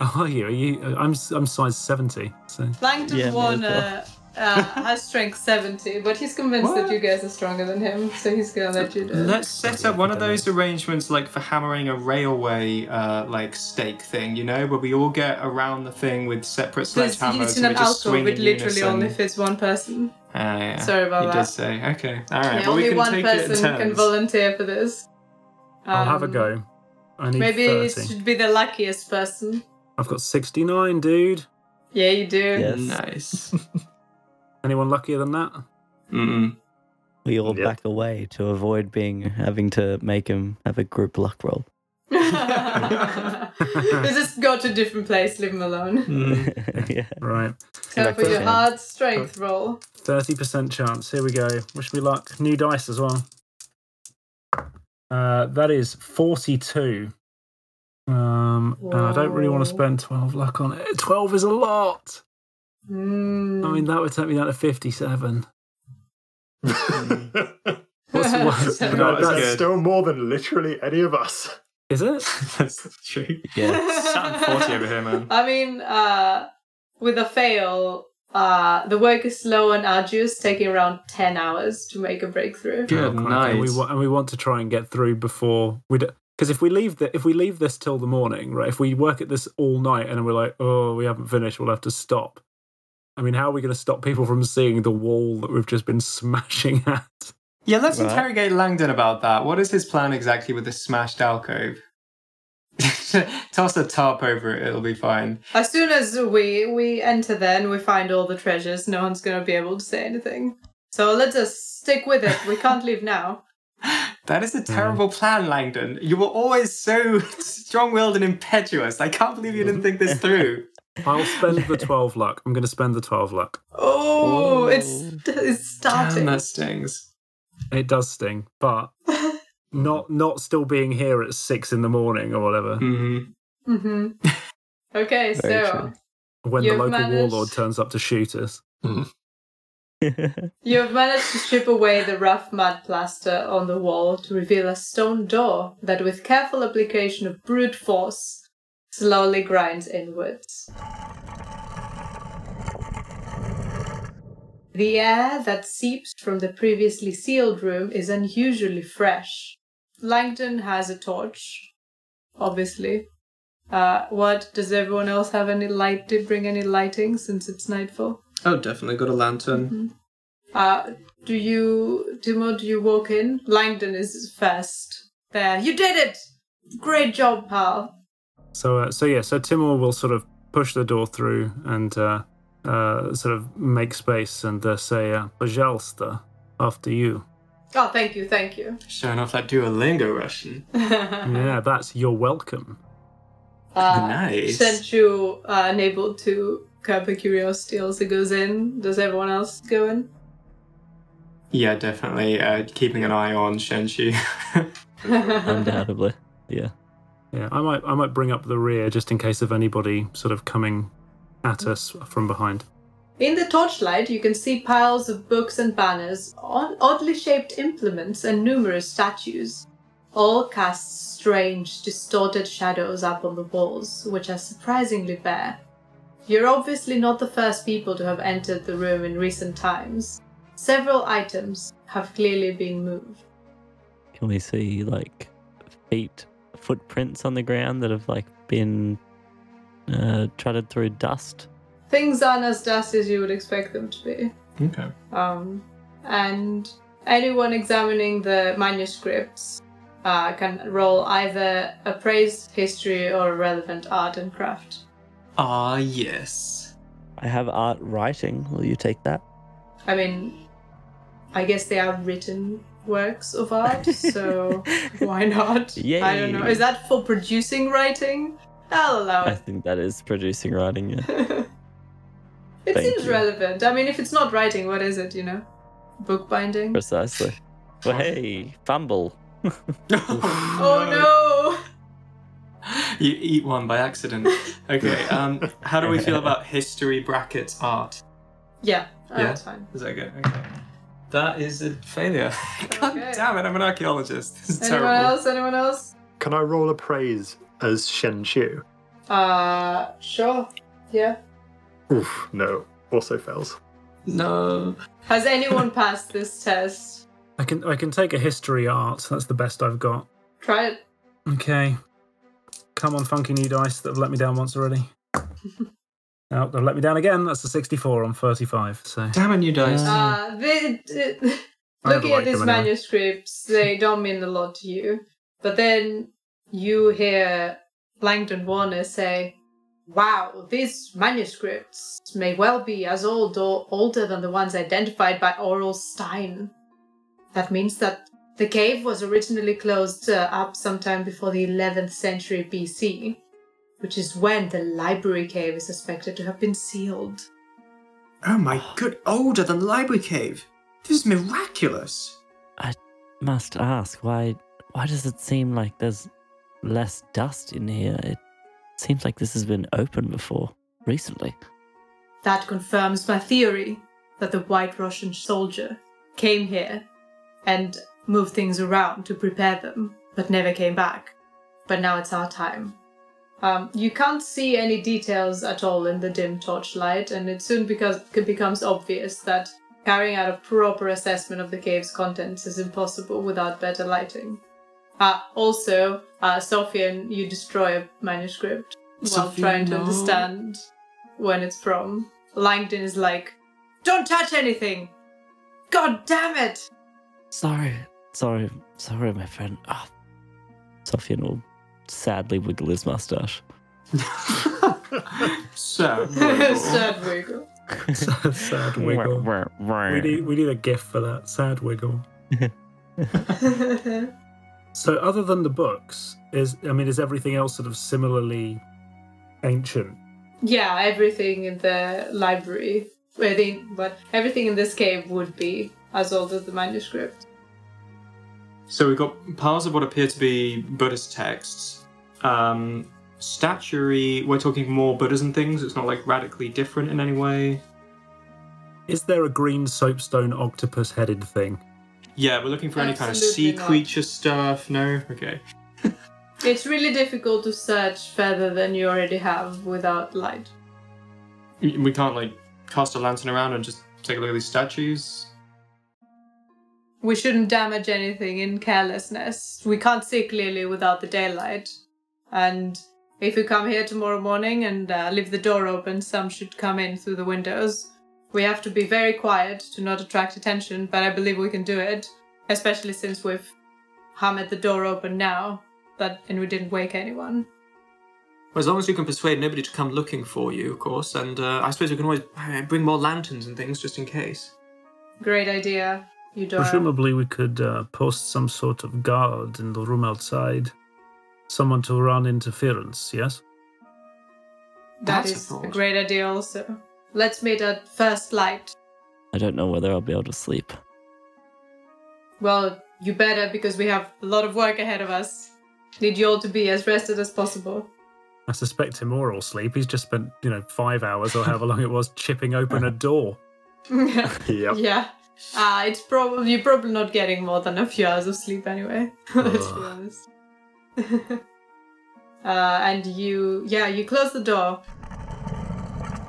Oh, are you? I'm size 70. So. Langdon Warner has strength 70, but he's convinced that you guys are stronger than him, so he's going to let you do it. Let's set up one of those arrangements like for hammering a railway like stake thing, you know, where we all get around the thing with separate sledgehammers and we just swing in unison. It's an alcove, it literally only fits one person. Yeah. Sorry about that. You did say. Okay. All right. Well, only one person can volunteer for this. I'll have a go. I need 30. Maybe it should be the luckiest person. I've got 69, dude. Yeah, you do. Yes. Nice. Anyone luckier than that? Mm-mm. We all back away to avoid having to make him have a group luck roll. Just go to a different place, leave him alone. Mm. Yeah. Right. So for your hard strength roll. 30% chance. Here we go. Wish me luck. New dice as well. That is 42. And I don't really want to spend 12 luck on it. 12 is a lot. I mean, that would take me down to 57. That's still more than literally any of us. Is it? That's true. Yeah, sound 40 over here, man. I mean, with a fail, the work is slow and arduous, taking around 10 hours to make a breakthrough. Good night. And we want to try and get through before we do. Because if we leave this till the morning, right? If we work at this all night and we're like, oh, we haven't finished, we'll have to stop. I mean, how are we going to stop people from seeing the wall that we've just been smashing at? Yeah, let's interrogate Langdon about that. What is his plan exactly with the smashed alcove? Toss a tarp over it; it'll be fine. As soon as we enter, then we find all the treasures. No one's going to be able to say anything. So let's just stick with it. We can't leave now. That is a terrible plan, Langdon. You were always so strong-willed and impetuous. I can't believe you didn't think this through. I'll spend the 12 luck. I'm going to spend the 12 luck. Oh, it's starting. Damn, that stings. It does sting, but not still being here at 6 in the morning or whatever. Mm-hmm. Mm-hmm. Okay, so... When the local warlord turns up to shoot us. Mm. You have managed to strip away the rough mud plaster on the wall to reveal a stone door that, with careful application of brute force, slowly grinds inwards. The air that seeps from the previously sealed room is unusually fresh. Langdon has a torch, obviously. Does everyone else have any light? Did bring any lighting since it's nightfall? Oh, definitely got a lantern. Mm-hmm. Timur, do you walk in? Langdon is first. There. You did it! Great job, pal. So Timur will sort of push the door through and sort of make space and say, Pajalsta, after you. Oh, thank you. Showing off that Duolingo Russian. Yeah, that's you're welcome. Nice. Shen Chu enabled to curb her curiosity also goes in. Does everyone else go in? Yeah, definitely. Keeping an eye on Shen Chu. Undoubtedly. Yeah. Yeah. I might bring up the rear just in case of anybody sort of coming at us from behind. In the torchlight, you can see piles of books and banners, oddly shaped implements, and numerous statues. All cast strange, distorted shadows up on the walls, which are surprisingly bare. You're obviously not the first people to have entered the room in recent times. Several items have clearly been moved. can we see like footprints on the ground that have like been treaded through dust? Things aren't as dusty as you would expect them to be. Okay. And anyone examining the manuscripts can roll either appraised history or relevant art and craft. Ah, yes. I have art writing. Will you take that? I mean, I guess they are written works of art, so why not? Yay. I don't know. Is that for producing writing? I'll allow it. I think that is producing writing, yeah. It seems relevant. I mean, if it's not writing, what is it, you know? Bookbinding? Precisely. Well, hey, fumble. Oh, no! You eat one by accident. Okay, how do we feel about history brackets art? Yeah, that's fine. Is that good? Okay. That is a failure. God damn it, I'm an archaeologist. This is terrible. Anyone else? Can I roll appraise as Shen Chu? Sure. Yeah. Oof, no. Also fails. No. Has anyone passed this test? I can take a history art. That's the best I've got. Try it. Okay. Come on, funky new dice that have let me down once already. No, they've let me down again. That's a 64 on 35. So damn it, new dice. Looking at these manuscripts, they don't mean a lot to you. But then you hear Langdon Warner say, "Wow, these manuscripts may well be as old or older than the ones identified by Aurel Stein. That means that the cave was originally closed up sometime before the 11th century BC, which is when the library cave is suspected to have been sealed." Oh my good, older than the library cave? This is miraculous. I must ask, why does it seem like there's less dust in here? It seems like this has been open before, recently. That confirms my theory that the White Russian soldier came here and moved things around to prepare them, but never came back. But now it's our time. You can't see any details at all in the dim torchlight, and it soon becomes obvious that carrying out a proper assessment of the cave's contents is impossible without better lighting. Also, Sofian, you destroy a manuscript while trying to understand when it's from. Langdon is like, "Don't touch anything! God damn it!" Sorry, my friend. Oh. Sofian will sadly wiggle his mustache. Sad wiggle. We need a gif for that. Sad wiggle. So other than the books, is everything else sort of similarly ancient? Yeah, everything in the library, but everything in this cave would be as old as the manuscript. So we've got piles of what appear to be Buddhist texts, statuary. We're talking more Buddhas and things. It's not like radically different in any way. Is there a green soapstone octopus-headed thing? Yeah, we're looking for any kind of sea creature stuff. No? Okay. It's really difficult to search further than you already have without light. We can't, cast a lantern around and just take a look at these statues? We shouldn't damage anything in carelessness. We can't see clearly without the daylight. And if you come here tomorrow morning and leave the door open, some should come in through the windows. We have to be very quiet to not attract attention, but I believe we can do it, especially since we've hammered the door open now, and we didn't wake anyone. Well, as long as you can persuade nobody to come looking for you, of course, and I suppose we can always bring more lanterns and things just in case. Great idea, Eudora. Presumably we could post some sort of guard in the room outside, someone to run interference, yes? That's a great idea also. Let's meet at first light. I don't know whether I'll be able to sleep. Well, you better, because we have a lot of work ahead of us. Need you all to be as rested as possible. I suspect Timur will sleep. He's just spent, 5 hours or however long it was chipping open a door. Yep. Yeah. You're probably not getting more than a few hours of sleep anyway. Let's be honest. And you close the door.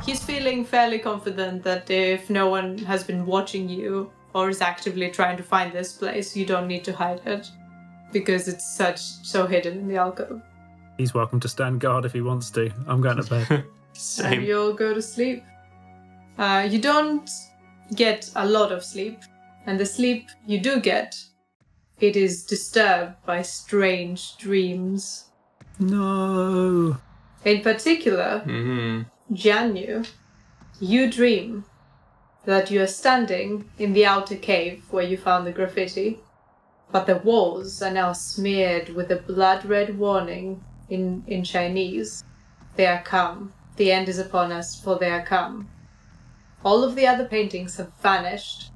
He's feeling fairly confident that if no one has been watching you or is actively trying to find this place, you don't need to hide it. because it's so hidden in the alcove. He's welcome to stand guard if he wants to. I'm going to bed. Same. And you'll go to sleep. You don't get a lot of sleep, and the sleep you do get, it is disturbed by strange dreams. No. In particular, Jianyu, you dream that you are standing in the outer cave where you found the graffiti, but the walls are now smeared with a blood-red warning in Chinese. They are come. The end is upon us, for they are come. All of the other paintings have vanished.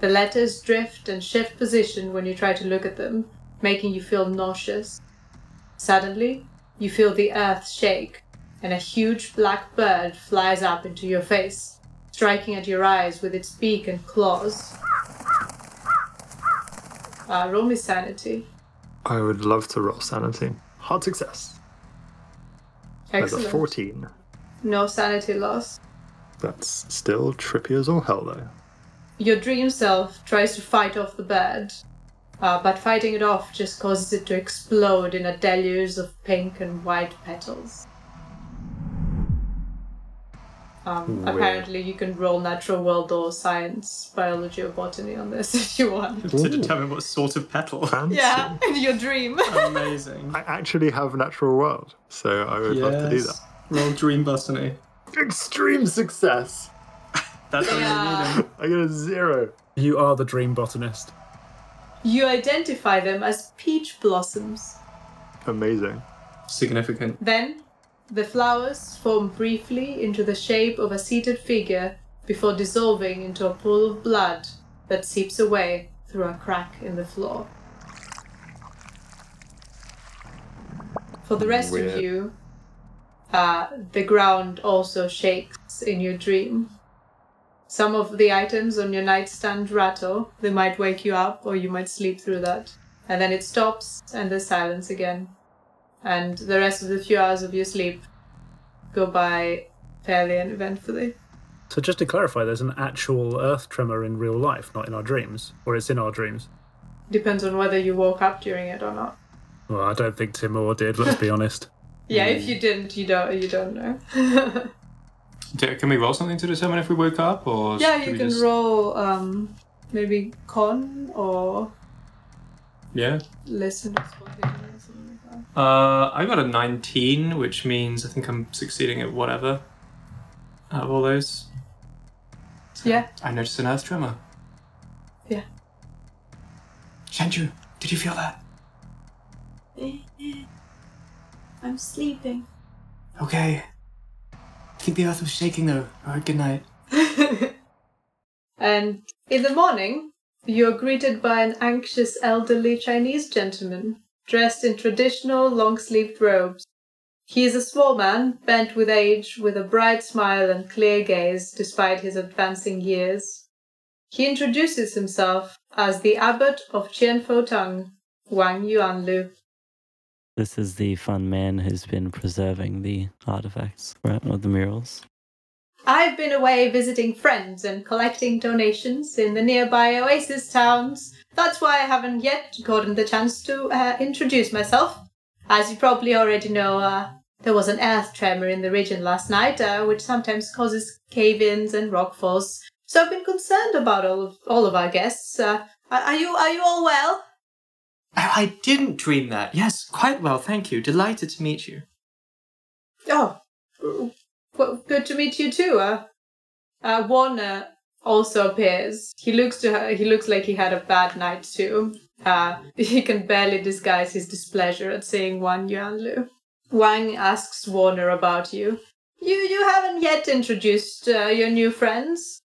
The letters drift and shift position when you try to look at them, making you feel nauseous. Suddenly, you feel the earth shake, and a huge black bird flies up into your face, striking at your eyes with its beak and claws. Roll me sanity. I would love to roll sanity. Hard success. Excellent. That's a 14. No sanity loss. That's still trippy as all hell, though. Your dream self tries to fight off the bird, but fighting it off just causes it to explode in a deluge of pink and white petals. Apparently you can roll natural world or science, biology or botany on this if you want. Ooh. To determine what sort of petal. Fancy. Yeah, in your dream. Amazing. I actually have natural world, so I would love to do that. Roll dream botany. Extreme success. That's what you need. I got a 0. You are the dream botanist. You identify them as peach blossoms. Amazing. Significant. Then, the flowers form briefly into the shape of a seated figure before dissolving into a pool of blood that seeps away through a crack in the floor. For the rest of you, the ground also shakes in your dream. Some of the items on your nightstand rattle. They might wake you up, or you might sleep through that. And then it stops, and there's silence again. And the rest of the few hours of your sleep go by fairly and eventfully. So just to clarify, there's an actual earth tremor in real life, not in our dreams. Or it's in our dreams. Depends on whether you woke up during it or not. Well, I don't think Timur did, let's be honest. Yeah, if you didn't, you don't know. Can we roll something to determine if we woke up? Or yeah, you can roll maybe con or... Yeah. Listen to or something like that. I got a 19, which means I think I'm succeeding at whatever out of all those. So yeah. I noticed an earth tremor. Yeah. Shen Chu, did you feel that? I'm sleeping. Okay. I think the earth was shaking though. Alright, good night. And in the morning, you're greeted by an anxious elderly Chinese gentleman dressed in traditional long-sleeved robes. He is a small man, bent with age, with a bright smile and clear gaze despite his advancing years. He introduces himself as the abbot of Qianfotang, Wang Yuanlu. This is the fun man who's been preserving the artifacts, right, or the murals. I've been away visiting friends and collecting donations in the nearby oasis towns. That's why I haven't yet gotten the chance to introduce myself. As you probably already know, there was an earth tremor in the region last night, which sometimes causes cave-ins and rockfalls. So I've been concerned about all of our guests. Are you all well? I didn't dream that. Yes, quite well, thank you. Delighted to meet you. Oh, well, good to meet you too. Warner also appears. He looks like he had a bad night too. He can barely disguise his displeasure at seeing Wang Yuanlu. Wang asks Warner about you. You haven't yet introduced your new friends.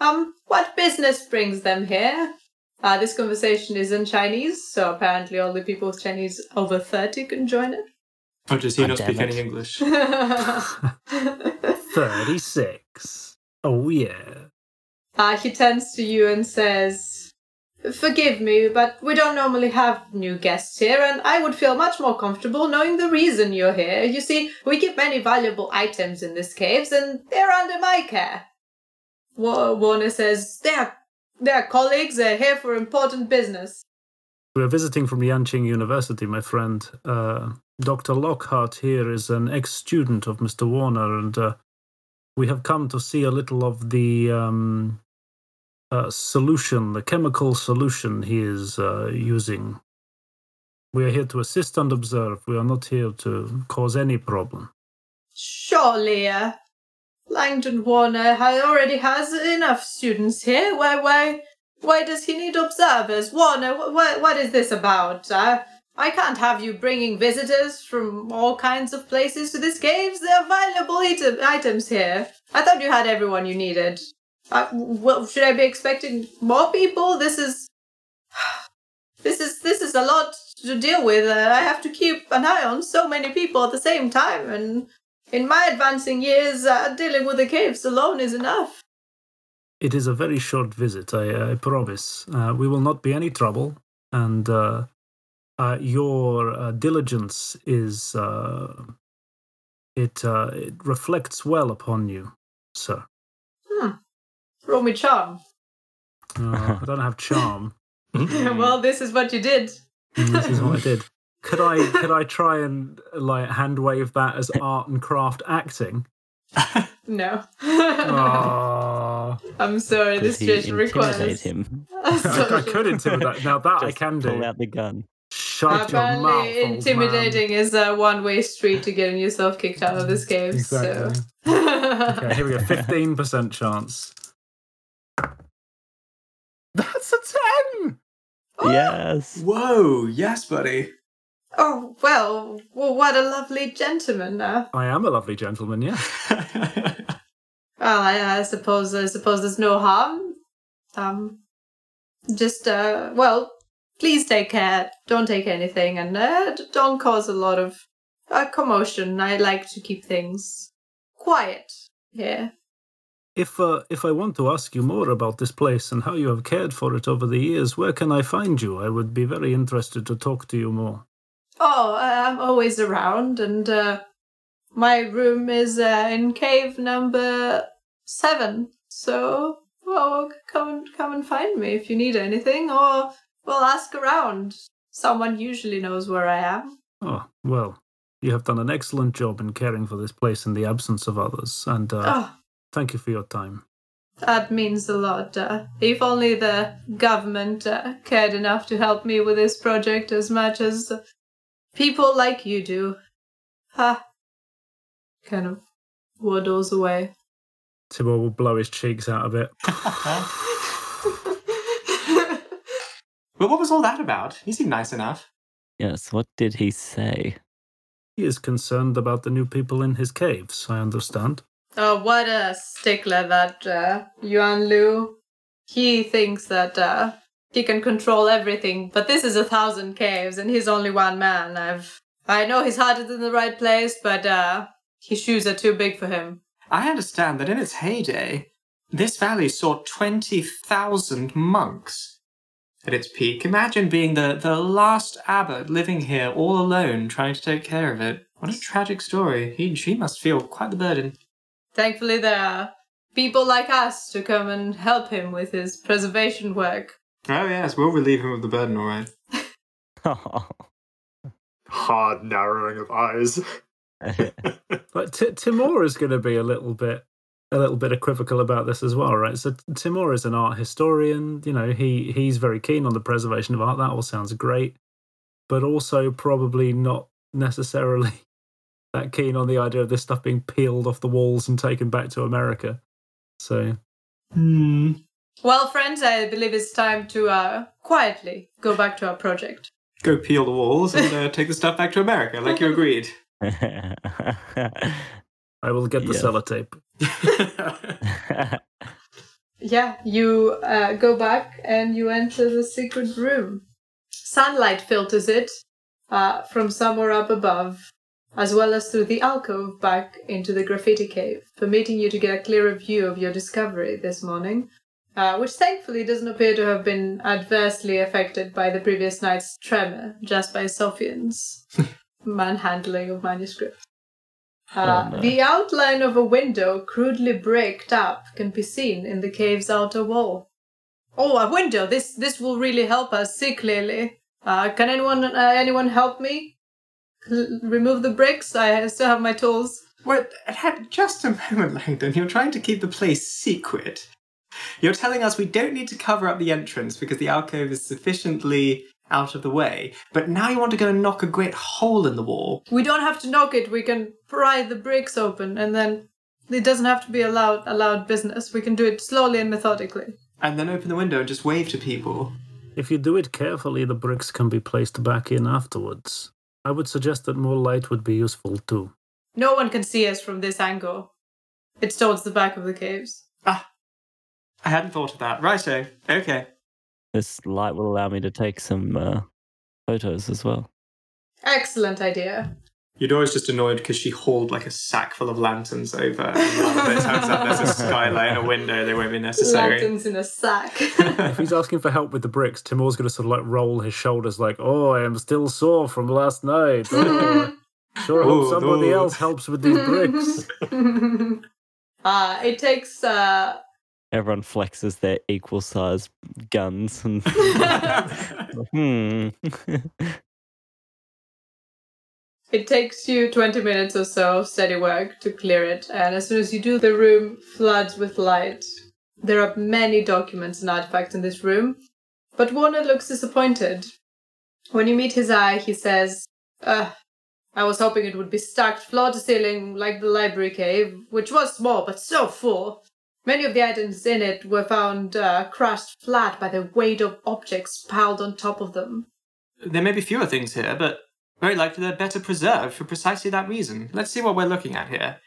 What business brings them here? This conversation is in Chinese, so apparently all the people with Chinese over 30 can join it. Or does he not speak any English? 36. Oh, yeah. He turns to you and says, "Forgive me, but we don't normally have new guests here, and I would feel much more comfortable knowing the reason you're here. You see, we keep many valuable items in these caves, and they're under my care." Warner says, "They're colleagues are here for important business." We are visiting from Yanqing University, my friend. Dr. Lockhart here is an ex-student of Mr. Warner, and we have come to see a little of the solution, the chemical solution he is using. We are here to assist and observe. We are not here to cause any problem. Surely, Langdon Warner already has enough students here. Why does he need observers? Warner, what is this about? I can't have you bringing visitors from all kinds of places to this caves. There are valuable items here. I thought you had everyone you needed. Should I be expecting more people? This is a lot to deal with. I have to keep an eye on so many people at the same time, and in my advancing years, dealing with the caves alone is enough. It is a very short visit, I promise. We will not be any trouble, and your diligence is... It reflects well upon you, sir. Roll me charm. I don't have charm. Well, this is what you did. This is what I did. Could I try and hand wave that as art and craft acting? No. Oh. I'm sorry. This situation requires him. I could intimidate. Now that I can do. Pull out the gun. Shut Apparently, your mouth, intimidating man. Is a one-way street to getting yourself kicked out of this game. Exactly. So. Okay, here we go. 15% chance. That's a 10. Oh! Yes. Whoa. Yes, buddy. Oh, well, what a lovely gentleman. I am a lovely gentleman, yeah. Well, I suppose there's no harm. Please take care. Don't take anything, and don't cause a lot of commotion. I like to keep things quiet here. If I want to ask you more about this place and how you have cared for it over the years, where can I find you? I would be very interested to talk to you more. Oh, I'm always around, and my room is in cave number 7. So, come and find me if you need anything, or ask around. Someone usually knows where I am. Oh, well, you have done an excellent job in caring for this place in the absence of others, and thank you for your time. That means a lot. If only the government cared enough to help me with this project as much as people like you do. Kind of waddles away. Timur will blow his cheeks out a bit. But what was all that about? He seemed nice enough. Yes, what did he say? He is concerned about the new people in his caves, I understand. Oh, what a stickler that Yuanlu. He thinks that he can control everything, but this is 1,000 caves and he's only one man. I know his heart is in the right place, but his shoes are too big for him. I understand that in its heyday, this valley saw 20,000 monks. At its peak, imagine being the last abbot living here all alone, trying to take care of it. What a tragic story. She must feel quite the burden. Thankfully, there are people like us to come and help him with his preservation work. Oh, yes, we'll relieve him of the burden, all right. Hard narrowing of eyes. But Timur is going to be a little bit equivocal about this as well, right? So Timur is an art historian. You know, he's very keen on the preservation of art. That all sounds great, but also probably not necessarily that keen on the idea of this stuff being peeled off the walls and taken back to America. So. Well, friends, I believe it's time to quietly go back to our project. Go peel the walls and take the stuff back to America, like you agreed. I will get the sellotape. Yeah, you go back and you enter the secret room. Sunlight filters it from somewhere up above, as well as through the alcove back into the graffiti cave, permitting you to get a clearer view of your discovery this morning, which thankfully doesn't appear to have been adversely affected by the previous night's tremor, just by Sofian's manhandling of manuscripts. The outline of a window crudely bricked up can be seen in the cave's outer wall. Oh, a window! This will really help us see clearly. Can anyone help me? Remove the bricks? I still have my tools. Well, just a moment, Langdon. You're trying to keep the place secret. You're telling us we don't need to cover up the entrance because the alcove is sufficiently out of the way. But now you want to go and knock a great hole in the wall. We don't have to knock it. We can pry the bricks open, and then it doesn't have to be a loud business. We can do it slowly and methodically. And then open the window and just wave to people. If you do it carefully, the bricks can be placed back in afterwards. I would suggest that more light would be useful too. No one can see us from this angle. It's towards the back of the caves. Ah, I hadn't thought of that. Righto, okay. This light will allow me to take some photos as well. Excellent idea. Eudora's just annoyed because she hauled like a sack full of lanterns over. It turns out there's a skylight and a window, they won't be necessary. Lanterns in a sack. If he's asking for help with the bricks, Timur's going to sort of like roll his shoulders like, oh, I am still sore from last night. Sure, I hope somebody else helps with these bricks. It takes... Everyone flexes their equal-sized guns. And It takes you 20 minutes or so of steady work to clear it, and as soon as you do, the room floods with light. There are many documents and artifacts in this room, but Warner looks disappointed. When you meet his eye, he says, Ugh, I was hoping it would be stacked floor to ceiling like the library cave, which was small but so full. Many of the items in it were found crushed flat by the weight of objects piled on top of them. There may be fewer things here, but very likely they're better preserved for precisely that reason. Let's see what we're looking at here.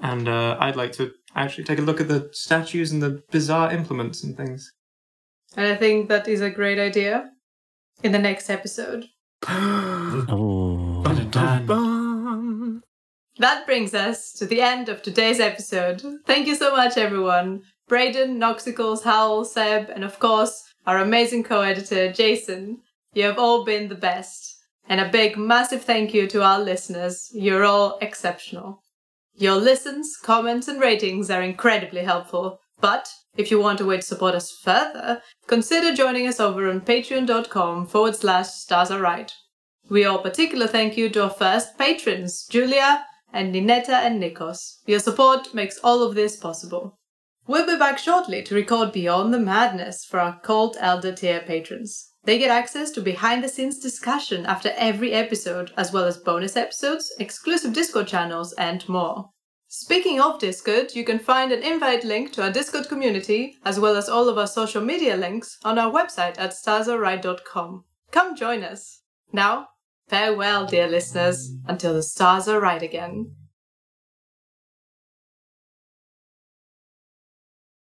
And I'd like to actually take a look at the statues and the bizarre implements and things. And I think that is a great idea. In the next episode. Oh. That brings us to the end of today's episode. Thank you so much, everyone. Brayden, Noxicals, Howell, Seb, and of course, our amazing co-editor, Jason. You have all been the best. And a big, massive thank you to our listeners. You're all exceptional. Your listens, comments, and ratings are incredibly helpful. But if you want a way to support us further, consider joining us over on patreon.com/starsareright. We owe a particular thank you to our first patrons, Julia, and Ninetta and Nikos. Your support makes all of this possible. We'll be back shortly to record Beyond the Madness for our Cult Elder tier patrons. They get access to behind-the-scenes discussion after every episode, as well as bonus episodes, exclusive Discord channels, and more. Speaking of Discord, you can find an invite link to our Discord community, as well as all of our social media links, on our website at starsareright.com. Come join us! Now, farewell, dear listeners, until the stars are right again.